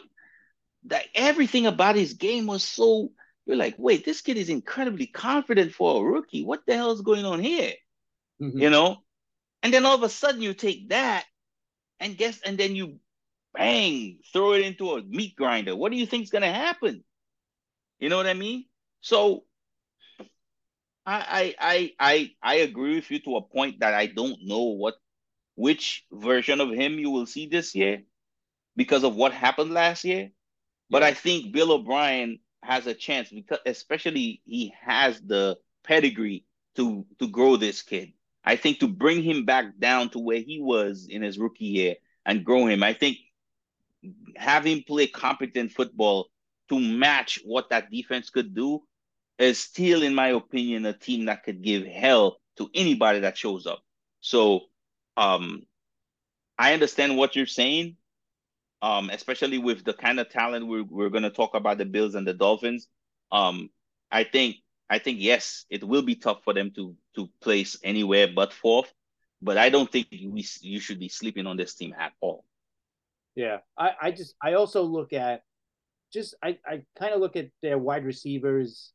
the everything about his game was so, you're like, wait, this kid is incredibly confident for a rookie. What the hell is going on here? Mm-hmm. You know? And then all of a sudden you take that and guess, and then you bang, throw it into a meat grinder. What do you think is going to happen? You know what I mean? So I, I I I agree with you to a point that I don't know what which version of him you will see this year because of what happened last year. Yeah. But I think Bill O'Brien has a chance because especially he has the pedigree to to grow this kid. I think to bring him back down to where he was in his rookie year and grow him. I think have him play competent football to match what that defense could do is still, in my opinion, a team that could give hell to anybody that shows up. So um, I understand what you're saying, um, especially with the kind of talent we're, we're going to talk about, the Bills and the Dolphins. Um, I think, I think yes, it will be tough for them to to place anywhere but fourth, but I don't think we, you should be sleeping on this team at all. Yeah, I, I just I also look at just I, I kind of look at their wide receivers.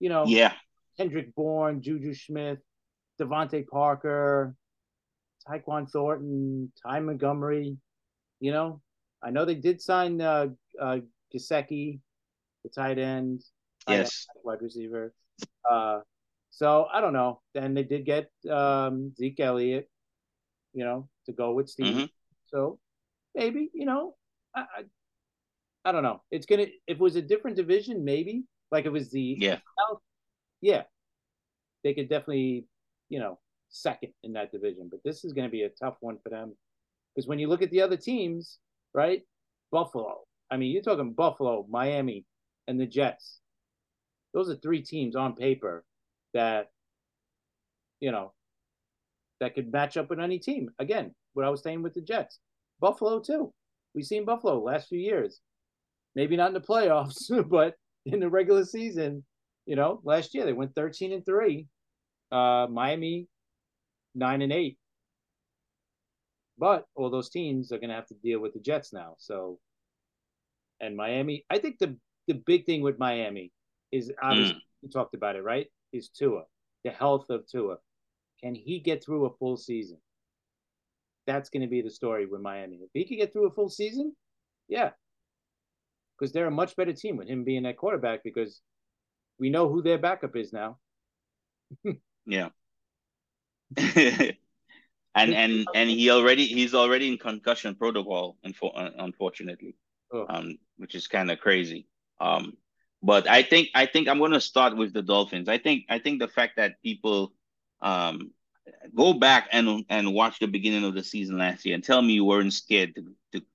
You know, yeah. Kendrick Bourne, Juju Smith, Devontae Parker, Tyquan Thornton, Ty Montgomery. You know, I know they did sign uh, uh, Gesicki, the tight end, yes, tight end, wide receiver. Uh, so I don't know. Then they did get um, Zeke Elliott, you know, to go with Steve. Mm-hmm. So maybe, you know, I, I I don't know. It's gonna if it was a different division, maybe. Like it was the yeah South, yeah they could definitely, you know, second in that division, but this is going to be a tough one for them because when you look at the other teams, right? Buffalo, I mean, you're talking Buffalo, Miami, and the Jets. Those are three teams on paper that, you know, that could match up with any team. Again, what I was saying with the Jets, Buffalo too. We've seen Buffalo last few years, maybe not in the playoffs, but in the regular season, you know, last year they went thirteen and three. Uh, Miami, nine and eight. But all those teams are going to have to deal with the Jets now. So, and Miami, I think the, the big thing with Miami is obviously, you talked about it, right? Is Tua, the health of Tua. Can he get through a full season? That's going to be the story with Miami. If he can get through a full season, yeah. Because they're a much better team with him being that quarterback, because we know who their backup is now. Yeah. and and and he already he's already in concussion protocol, unfortunately, oh. um, which is kind of crazy. Um, but I think I think I'm going to start with the Dolphins. I think I think the fact that people um go back and and watch the beginning of the season last year and tell me you weren't scared to to.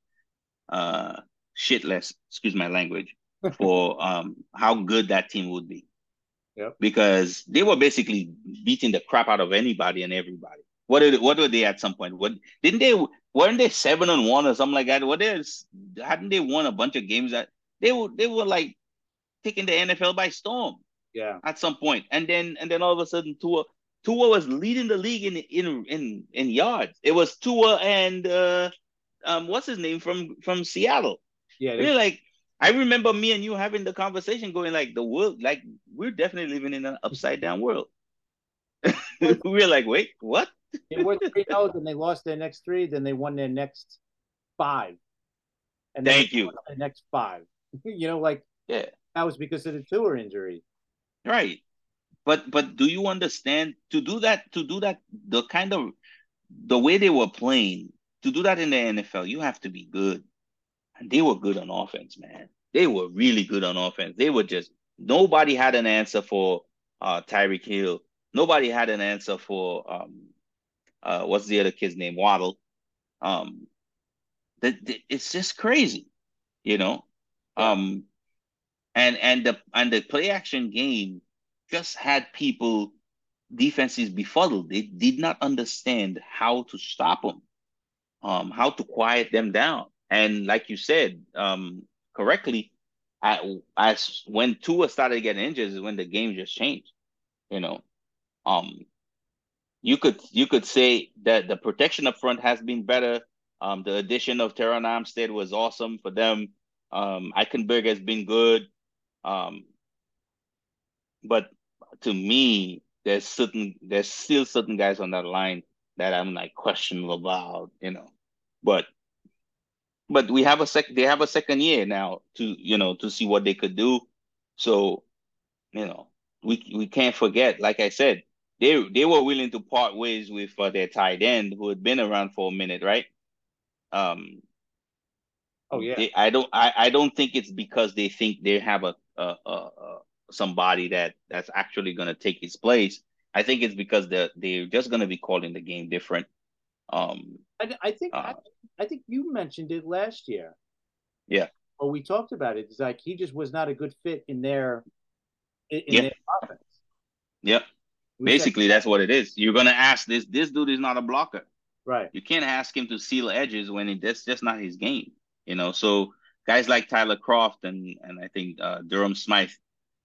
Uh, shitless, excuse my language, for um how good that team would be. Yep. Because they were basically beating the crap out of anybody and everybody. What did what were they at some point? What didn't they weren't they seven and one or something like that? What is hadn't they won a bunch of games that they were they were like taking the N F L by storm? Yeah. At some point. And then and then all of a sudden Tua Tua was leading the league in in in, in yards. It was Tua and uh, um what's his name from from Seattle. Yeah. They- They're like I remember me and you having the conversation going like the world, like we're definitely living in an upside down world. We're like, wait, what? They were three oh, then they lost their next three, then they won their next five. And then Thank you. The next five. You know, like yeah, that was because of the Tua injury. Right. But but do you understand to do that, to do that, the kind of the way they were playing, to do that in the N F L, you have to be good. And they were good on offense, man. They were really good on offense. They were just nobody had an answer for uh, Tyreek Hill. Nobody had an answer for um, uh, what's the other kid's name, Waddle. Um, the, the, it's just crazy, you know. Yeah. Um, and and the and the play action game just had people defenses befuddled. They did not understand how to stop them, um, how to quiet them down. And like you said, um, correctly, I, I, when Tua started getting injured is when the game just changed. You know, um, you could you could say that the protection up front has been better. Um, the addition of Teron Armstead was awesome for them. Um, Eichenberg has been good. Um, but to me, there's certain there's still certain guys on that line that I'm like questionable about. You know, but. But we have a sec. They have a second year now to you know to see what they could do. So, you know, we we can't forget. Like I said, they they were willing to part ways with uh, their tight end who had been around for a minute, right? Um. Oh yeah. They, I don't. I, I don't think it's because they think they have a, a, a, a somebody that, that's actually going to take his place. I think it's because they they're just going to be calling the game different. Um. I, I think. Uh, I- I think you mentioned it last year. Yeah. Well, we talked about it. It's like he just was not a good fit in their, in yeah. their offense. Yep. We Basically, said, that's what it is. You're going to ask this. This dude is not a blocker. Right. You can't ask him to seal edges when it, that's just not his game. You know, so guys like Tyler Croft and, and I think uh, Durham Smythe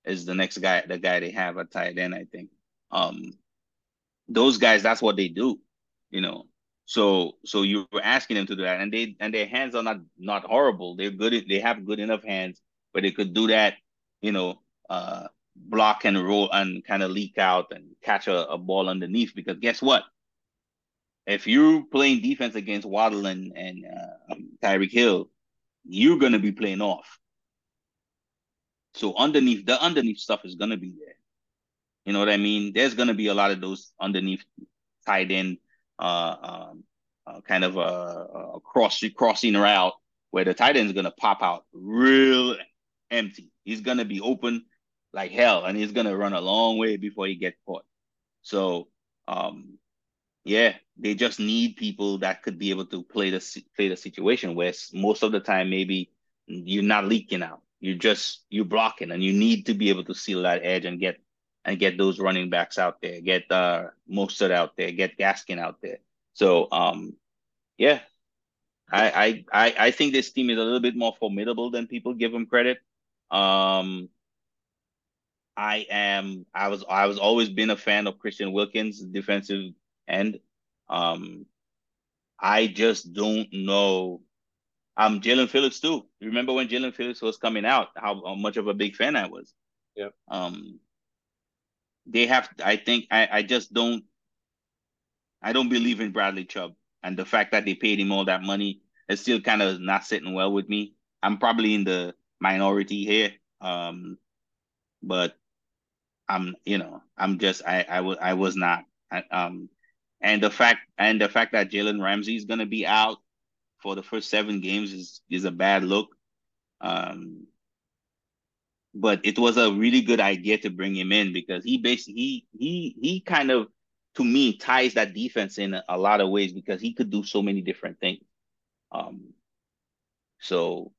is the next guy, the guy they have at tight end, I think. Um, those guys, that's what they do, you know. So, so you were asking them to do that, and they and their hands are not not horrible. They're good. They have good enough hands, but they could do that, you know, uh, block and roll and kind of leak out and catch a, a ball underneath. Because guess what? If you're playing defense against Waddle and and uh, Tyreek Hill, you're gonna be playing off. So underneath the underneath stuff is gonna be there. You know what I mean? There's gonna be a lot of those underneath tight end. Uh, um, uh, kind of a, a cross crossing route where the tight end is going to pop out real empty. He's going to be open like hell, and he's going to run a long way before he gets caught. So, um, yeah, they just need people that could be able to play the play the situation where most of the time maybe you're not leaking out. You're just you're blocking, and you need to be able to seal that edge and get. And get those running backs out there, get uh, Mostert out there, get Gaskin out there. So, um, yeah, I, I I think this team is a little bit more formidable than people give them credit. Um, I am I was I was always been a fan of Christian Wilkins, defensive end. Um, I just don't know. Um, Jalen Phillips too. Remember when Jalen Phillips was coming out? How, how much of a big fan I was. Yeah. Um. They have, I think, I, I just don't, I don't believe in Bradley Chubb. And the fact that they paid him all that money is still kind of not sitting well with me. I'm probably in the minority here. Um, but I'm, you know, I'm just, I, I, w- I was not. I, um, and the fact, and the fact that Jalen Ramsey is going to be out for the first seven games is, is a bad look. Um, But it was a really good idea to bring him in because he basically he he he kind of to me ties that defense in a lot of ways because he could do so many different things. Um, so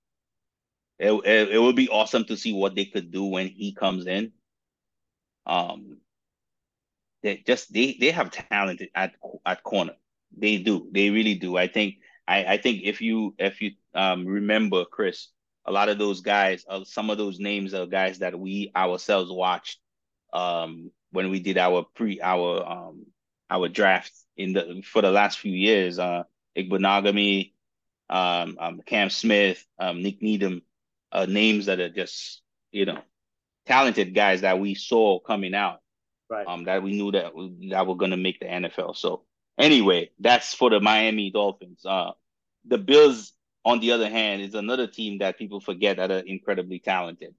it it, it would be awesome to see what they could do when he comes in. Um, they just they they have talent at at corner. They do. They really do. I think I, I think if you if you um remember, Chris, a lot of those guys, uh, some of those names are guys that we ourselves watched um when we did our pre our um our draft in the for the last few years. Uh, Igbenogamy, um, um, Cam Smith, um, Nick Needham, uh, names that are just, you know, talented guys that we saw coming out, right? Um, that we knew that that were gonna make the N F L. So anyway, that's for the Miami Dolphins. Uh, the Bills, on the other hand, is another team that people forget that are incredibly talented.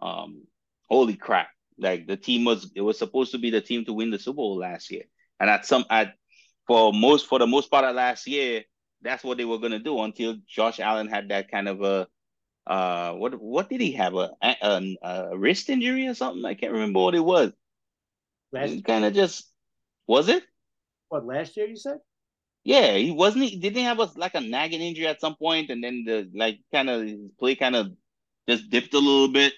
Um, holy crap! Like the team was, it was supposed to be the team to win the Super Bowl last year, and at some at for most for the most part of last year, that's what they were gonna do until Josh Allen had that kind of a uh what what did he have a a, a wrist injury or something? I can't remember what it was. Last kind of just was it. What, last year you said? Yeah, he wasn't. He didn't have a, like a nagging injury at some point, and then the like kind of his play kind of just dipped a little bit.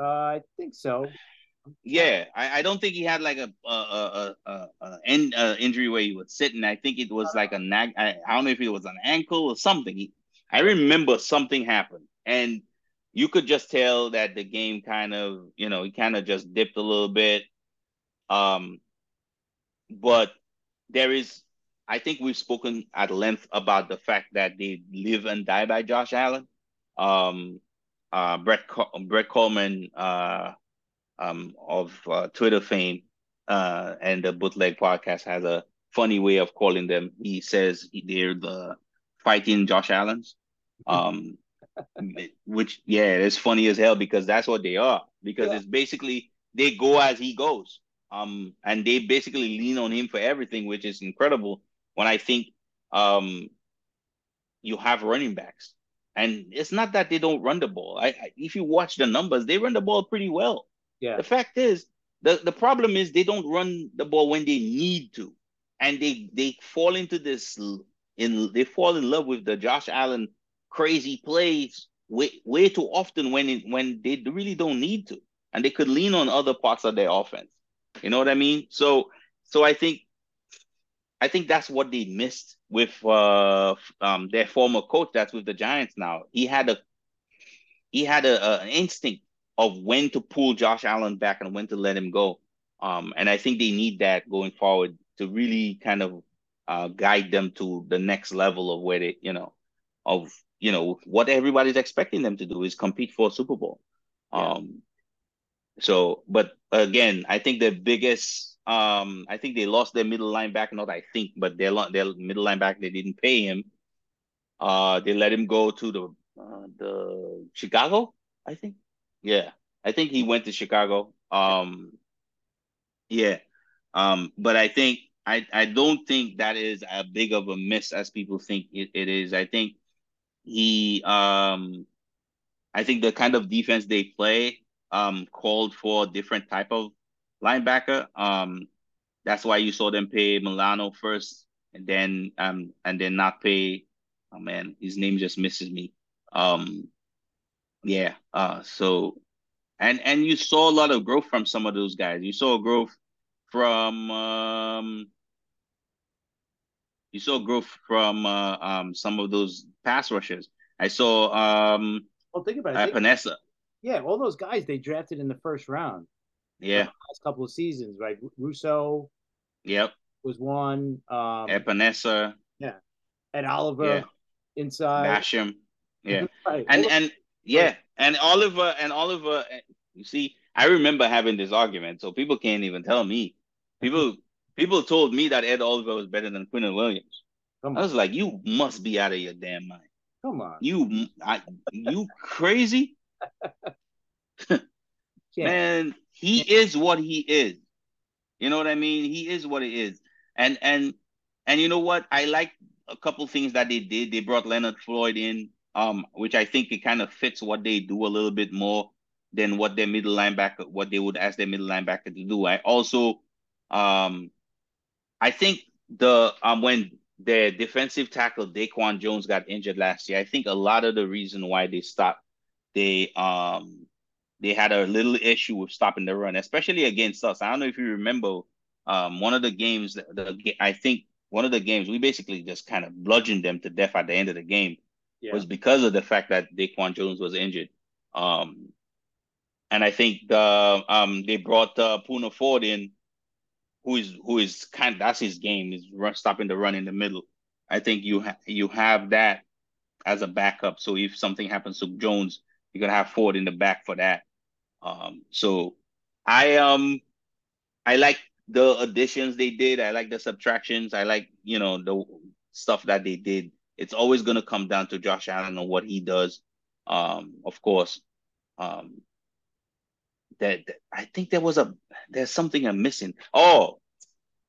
Uh, I think so. Yeah, I, I don't think he had like a a a, a, a, in, a injury where he was sitting. I think it was like a nag. I, I don't know if it was an ankle or something. He, I remember something happened, and you could just tell that the game kind of, you know, he kind of just dipped a little bit. Um. But there is, I think we've spoken at length about the fact that they live and die by Josh Allen. Um, uh, Brett Col- Brett Coleman uh, um, of uh, Twitter fame uh, and the Bootleg Podcast has a funny way of calling them. He says they're the fighting Josh Allens, um, which, yeah, it's funny as hell because that's what they are. Because yeah. It's basically they go as he goes. Um, and they basically lean on him for everything, which is incredible when I think um, you have running backs. And it's not that they don't run the ball. I, I, if you watch the numbers, they run the ball pretty well. Yeah. The fact is, the, the problem is they don't run the ball when they need to. And they, they fall into this, in they fall in love with the Josh Allen crazy plays way, way too often when it, when they really don't need to. And they could lean on other parts of their offense. You know what I mean? So, so I think, I think that's what they missed with uh, um, their former coach. That's with the Giants now. He had a, he had a, a, an instinct of when to pull Josh Allen back and when to let him go. Um, and I think they need that going forward to really kind of uh, guide them to the next level of where they, you know, of you know what everybody's expecting them to do is compete for a Super Bowl. Yeah. Um, So, but again, I think the biggest, um, I think they lost their middle linebacker. Not I think, but their their middle linebacker, they didn't pay him. Uh, they let him go to the uh, the Chicago, I think. Yeah, I think he went to Chicago. Um, yeah, um, but I think I I don't think that is as big of a miss as people think it, it is. I think he, um, I think the kind of defense they play. Um, called for a different type of linebacker. Um, that's why you saw them pay Milano first, and then um, and then not pay. Oh man, his name just misses me. Um, yeah. Uh, so, and and you saw a lot of growth from some of those guys. You saw growth from. Um, you saw growth from uh, um, some of those pass rushers. I saw. Um, well, think about it. Uh, Panessa. Yeah, all those guys they drafted in the first round. Yeah, the last couple of seasons, right? Russo. Yep. Was one. Um, Epenesa. Yeah, and Oliver yeah. inside. Basham. Yeah, right. and and yeah, right. and Oliver and Oliver. You see, I remember having this argument, so people can't even tell me. People people told me that Ed Oliver was better than Quinnen Williams. Come on. I was like, you must be out of your damn mind. Come on, you I, you crazy. Man, he is what he is. You know what I mean? He is what he is. And and and you know what? I like a couple things that they did. They brought Leonard Floyd in, um, which I think it kind of fits what they do a little bit more than what their middle linebacker, what they would ask their middle linebacker to do. I also, um, I think the um when their defensive tackle Daquan Jones got injured last year, I think a lot of the reason why they stopped. They um they had a little issue with stopping the run, especially against us. I don't know if you remember um, one of the games, the, the, I think one of the games we basically just kind of bludgeoned them to death at the end of the game yeah. was because of the fact that Daquan Jones was injured. Um, and I think the, um, they brought uh, Puna Ford in, who is who is kind of, that's his game, is run, stopping the run in the middle. I think you ha- you have that as a backup. So if something happens to Jones, you're going to have Ford in the back for that. Um, so I um I like the additions they did. I like the subtractions. I like, you know, the stuff that they did. It's always going to come down to Josh Allen and what he does. Um, of course, um, that, that I think there was a there's something I'm missing. Oh,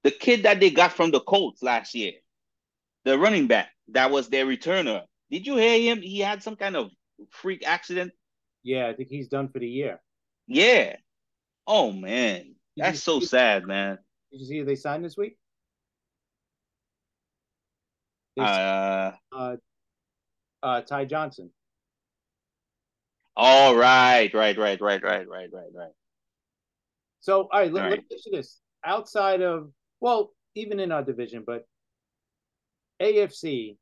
the kid that they got from the Colts last year, the running back that was their returner. Did you hear him? He had some kind of freak accident. Yeah, I think he's done for the year. Yeah. Oh, man. That's so sad, man. Did you see who they signed this week? They uh, signed, uh, uh, Ty Johnson. All right, right, right, right, right, right, right, right. So, all right, let, all right. Let me get you this. Outside of, well, even in our division, but A F C,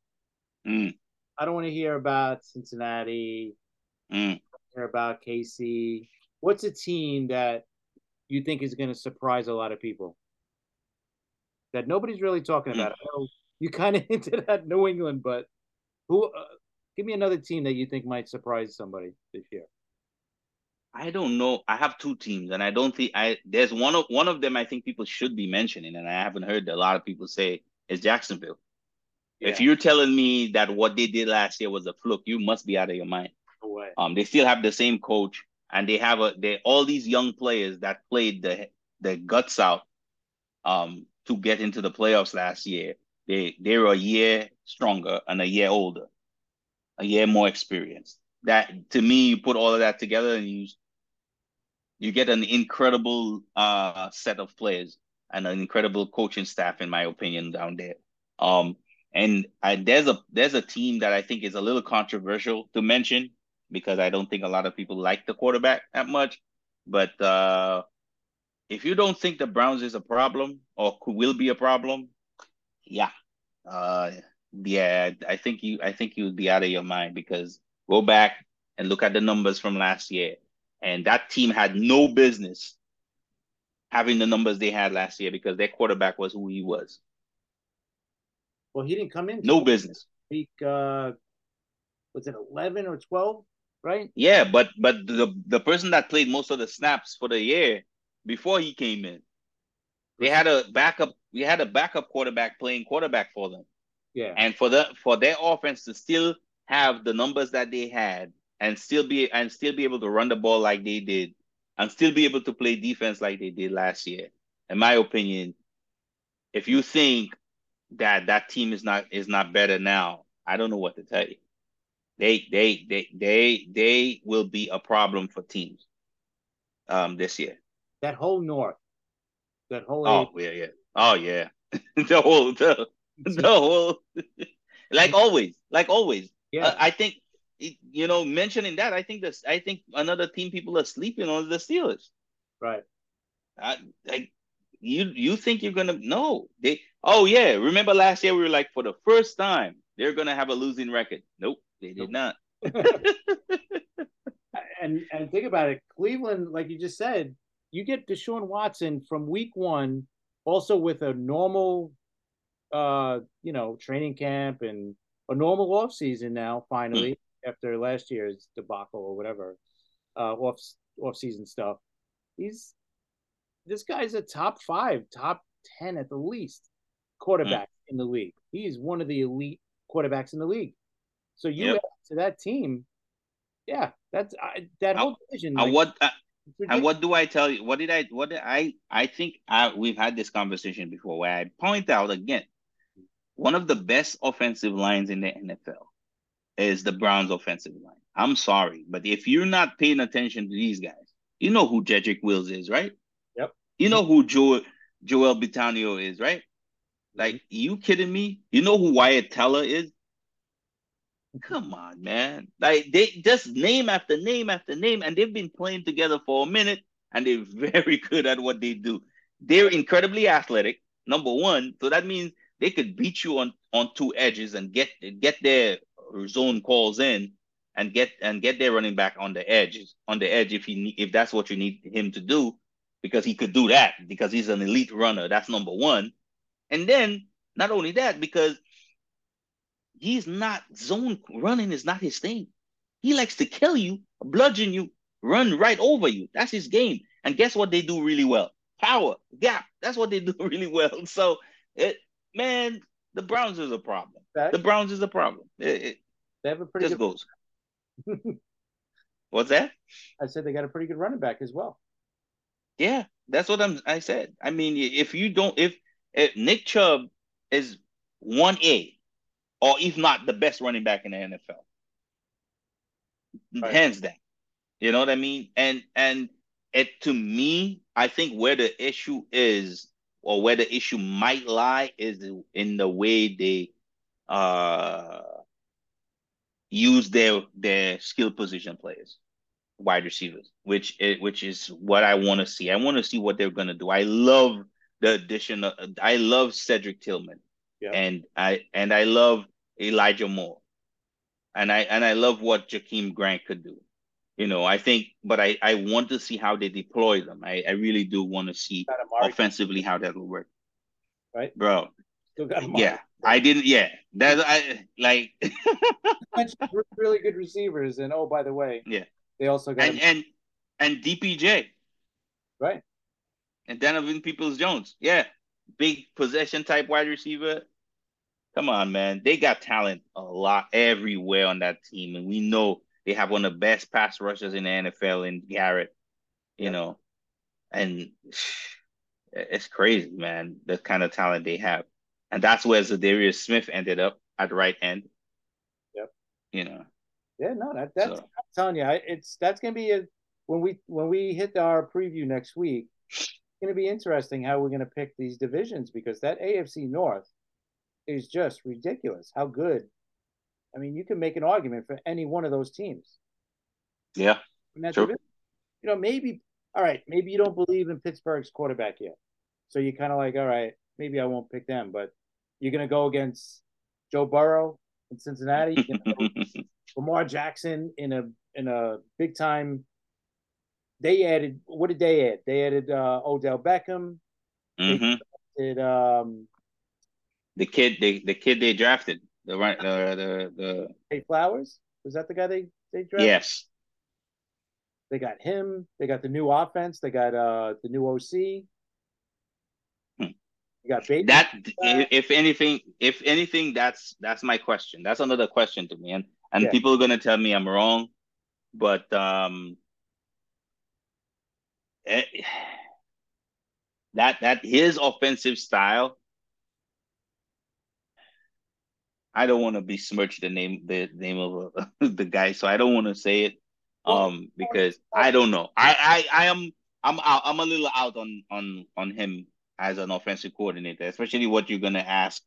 mm. I don't want to hear about Cincinnati, mm. hear about K C. What's a team that you think is going to surprise a lot of people that nobody's really talking about? Mm. I know you kind of hinted at New England, but who? Uh, give me another team that you think might surprise somebody this year. I don't know. I have two teams, and I don't think I. There's one of one of them I think people should be mentioning, and I haven't heard a lot of people say is Jacksonville. Yeah. If you're telling me that what they did last year was a fluke, you must be out of your mind. No way. Um, they still have the same coach, and they have a they all these young players that played the the guts out um, to get into the playoffs last year. They they were a year stronger and a year older, a year more experienced. That to me, you put all of that together, and you you get an incredible uh, set of players and an incredible coaching staff, in my opinion, down there. Um. And I, there's a there's a team that I think is a little controversial to mention because I don't think a lot of people like the quarterback that much. But uh, if you don't think the Browns is a problem or could, will be a problem, yeah, uh, yeah, I think you I think you would be out of your mind, because go back and look at the numbers from last year, and that team had no business having the numbers they had last year because their quarterback was who he was. Well, he didn't come in. No business. Week, uh, was it eleven or twelve? Right. Yeah, but but the the person that played most of the snaps for the year before he came in, they had a backup. We had a backup quarterback playing quarterback for them. Yeah. And for the for their offense to still have the numbers that they had and still be and still be able to run the ball like they did and still be able to play defense like they did last year, in my opinion, if you think that that team is not is not better now, I don't know what to tell you. They they they they they will be a problem for teams um this year. That whole North, that whole oh yeah yeah oh yeah the whole the, the whole like always like always yeah. Uh, I think it, you know mentioning that I think this I think another team people are sleeping on is the Steelers. Right. I like. You you think you're gonna no? They oh yeah. Remember last year we were like, for the first time they're gonna have a losing record. Nope, they did nope. not. and and think about it, Cleveland, like you just said, you get Deshaun Watson from week one, also with a normal, uh, you know, training camp and a normal offseason now. Finally, mm-hmm. after last year's debacle or whatever, uh, off offseason stuff, he's. This guy's a top five, top ten at the least quarterback mm. in the league. He is one of the elite quarterbacks in the league. So you yep. add to that team, yeah, that's I, that I, whole division. I, like, what I, I, what do I tell you? What did I? What did I? I think I, we've had this conversation before, where I point out again, one of the best offensive lines in the N F L is the Browns' offensive line. I'm sorry, but if you're not paying attention to these guys, you know who Jedrick Wills is, right? You know who Joel, Joel Bitonio is, right? Like, you kidding me? You know who Wyatt Teller is? Come on, man. Like, they just name after name after name, and they've been playing together for a minute, and they're very good at what they do. They're incredibly athletic, number one. So that means they could beat you on, on two edges and get get their zone calls in and get and get their running back on the edges on the edge if he if that's what you need him to do, because he could do that, because he's an elite runner. That's number one. And then not only that, because he's not zone running is not his thing. He likes to kill you, bludgeon you, run right over you. That's his game. And guess what they do really well? Power, gap. That's what they do really well. So, it, man, the Browns is a problem. Zach? The Browns is a problem. It, it they have a pretty just good goes. What's that? I said they got a pretty good running back as well. Yeah, that's what I'm. I said. I mean, if you don't, if, if Nick Chubb is one A. Or if not the best running back in the N F L, right. Hands down. You know what I mean? And and it to me, I think where the issue is, or where the issue might lie, is in the way they uh, use their their skill position players, wide receivers, which is, which is what I want to see. I want to see what they're gonna do. I love the addition of, I love Cedric Tillman, yeah. and I and I love Elijah Moore, and I and I love what Jakeem Grant could do, you know. I think, but I, I want to see how they deploy them. I, I really do want to see offensively how that will work, right, bro? Still got him yeah, I didn't. Yeah, that's I like really good receivers, and oh by the way, yeah, they also got and him. and and D P J, right, and Donovan Peoples-Jones, yeah, big possession type wide receiver. Come on, man. They got talent a lot everywhere on that team. And we know they have one of the best pass rushers in the N F L in Garrett, you yeah. know. And it's crazy, man, the kind of talent they have. And that's where Zadarius Smith ended up at right end. Yep. You know. Yeah, no, that, that's so. I'm telling you, it's that's gonna be a, when we when we hit our preview next week. Going to be interesting how we're going to pick these divisions, because that A F C North is just ridiculous. How good! I mean, you can make an argument for any one of those teams. Yeah, true. You know, maybe all right. Maybe you don't believe in Pittsburgh's quarterback yet, so you're kind of like, all right, maybe I won't pick them. But you're going to go against Joe Burrow in Cincinnati, you're going to go Lamar Jackson in a in a big time. They added, what did they add? They added uh, Odell Beckham. Mm-hmm. They added, um, the kid, they, the kid they drafted. The right, the the the. Flowers, was that the guy they they drafted? Yes. They got him. They got the new offense. They got uh the new O C. Hmm. You got Baker. That if anything, if anything, that's that's my question. That's another question to me, and and yeah. people are gonna tell me I'm wrong, but um. That that his offensive style. I don't want to besmirch the name the name of uh, the guy, so I don't want to say it, um, because I don't know. I, I, I am I'm out, I'm a little out on, on on him as an offensive coordinator, especially what you're gonna ask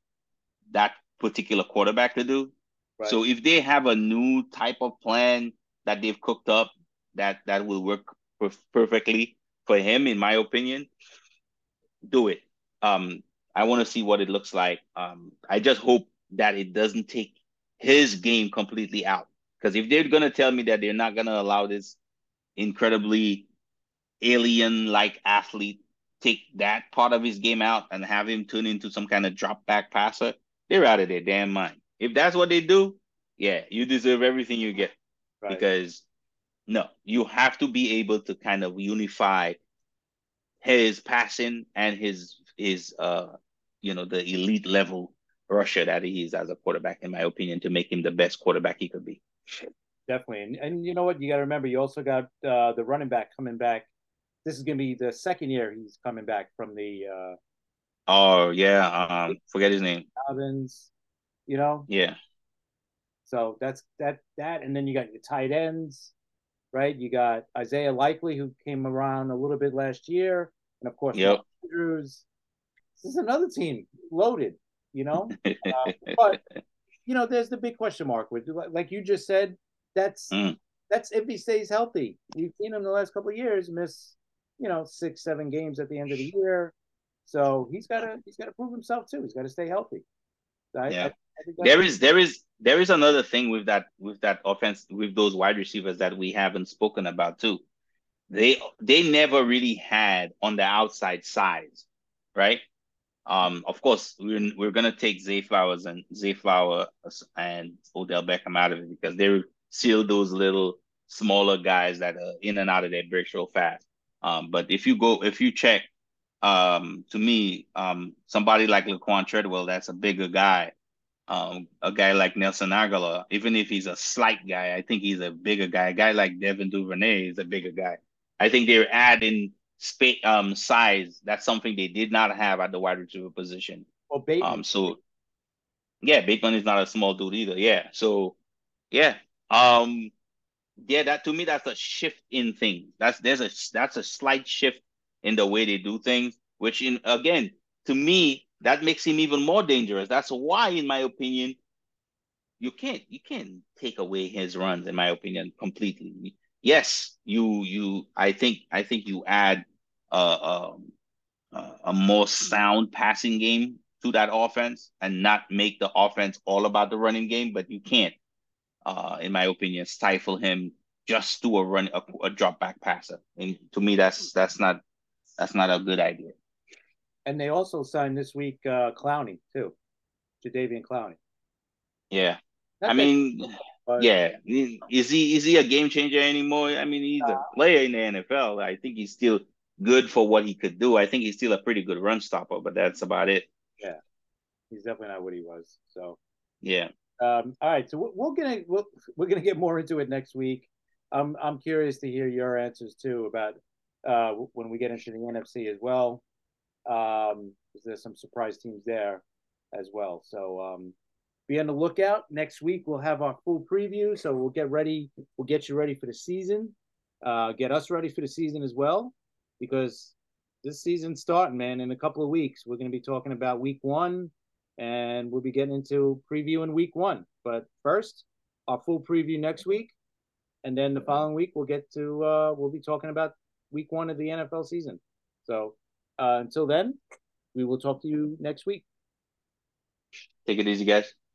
that particular quarterback to do. Right. So if they have a new type of plan that they've cooked up that that will work perfectly for him, in my opinion, do it. Um, I want to see what it looks like. Um, I just hope that it doesn't take his game completely out. Because if they're going to tell me that they're not going to allow this incredibly alien-like athlete take that part of his game out and have him turn into some kind of drop-back passer, they're out of their damn mind. If that's what they do, yeah, you deserve everything you get. Right. Because... no, you have to be able to kind of unify his passing and his his uh you know the elite level rusher that he is as a quarterback, in my opinion, to make him the best quarterback he could be. Definitely, and and you know what, you got to remember, you also got uh, the running back coming back. This is going to be the second year he's coming back from the. Uh, oh yeah, um, forget his name. Dobbins, you know. Yeah. So that's that that, and then you got your tight ends. Right, you got Isaiah Likely, who came around a little bit last year, and of course, yep. Andrews. This is another team loaded, you know. uh, but you know, there's the big question mark. With, like you just said, that's mm. that's if he stays healthy. You've seen him the last couple of years miss, you know, six, seven games at the end of the year. So he's got to he's got to prove himself too. He's got to stay healthy. So I, yeah. I, I think there is there is there is another thing with that with that offense, with those wide receivers that we haven't spoken about too. They they never really had on the outside size, right? Um, of course we're we're gonna take Zay Flowers and Zay Flower and Odell Beckham out of it because they're still those little smaller guys that are in and out of their breaks real fast. Um, but if you go if you check. Um, to me, um, somebody like Laquan Treadwell, that's a bigger guy. Um, a guy like Nelson Aguilar, even if he's a slight guy, I think he's a bigger guy. A guy like Devin Duvernay is a bigger guy. I think they're adding space, um, size. That's something they did not have at the wide receiver position. Well, Bateman. Um, so yeah, Bateman is not a small dude either. Yeah, so yeah, um, yeah. That to me, that's a shift in things. That's there's a that's a slight shift in the way they do things, which in again, to me, that makes him even more dangerous. That's why, in my opinion, you can't you can't take away his runs, in my opinion, completely. Yes, you you I think I think you add uh, uh, a more sound passing game to that offense and not make the offense all about the running game, but you can't, uh, in my opinion, stifle him just to a run a, a drop back passer. And to me, that's that's not. That's not a good idea. And they also signed this week uh, Clowney, too. Jadeveon Clowney. Yeah. Not I mean, game, but... yeah. Is he is he a game changer anymore? I mean, he's uh, a player in the N F L. I think he's still good for what he could do. I think he's still a pretty good run stopper, but that's about it. Yeah. He's definitely not what he was. So, yeah. Um, all right. So we're going to we're, we're going to get more into it next week. I'm um, I'm curious to hear your answers, too, about Uh, when we get into the N F C as well. Um, there's some surprise teams there as well. So um, be on the lookout. Next week we'll have our full preview, so we'll get ready. We'll get you ready for the season. Uh, get us ready for the season as well, because this season's starting, man. In a couple of weeks, we're going to be talking about week one, and we'll be getting into preview in week one. But first, our full preview next week, and then the following week we'll get to uh, we'll be talking about week one of the N F L season. So uh, until then, we will talk to you next week. Take it easy, guys.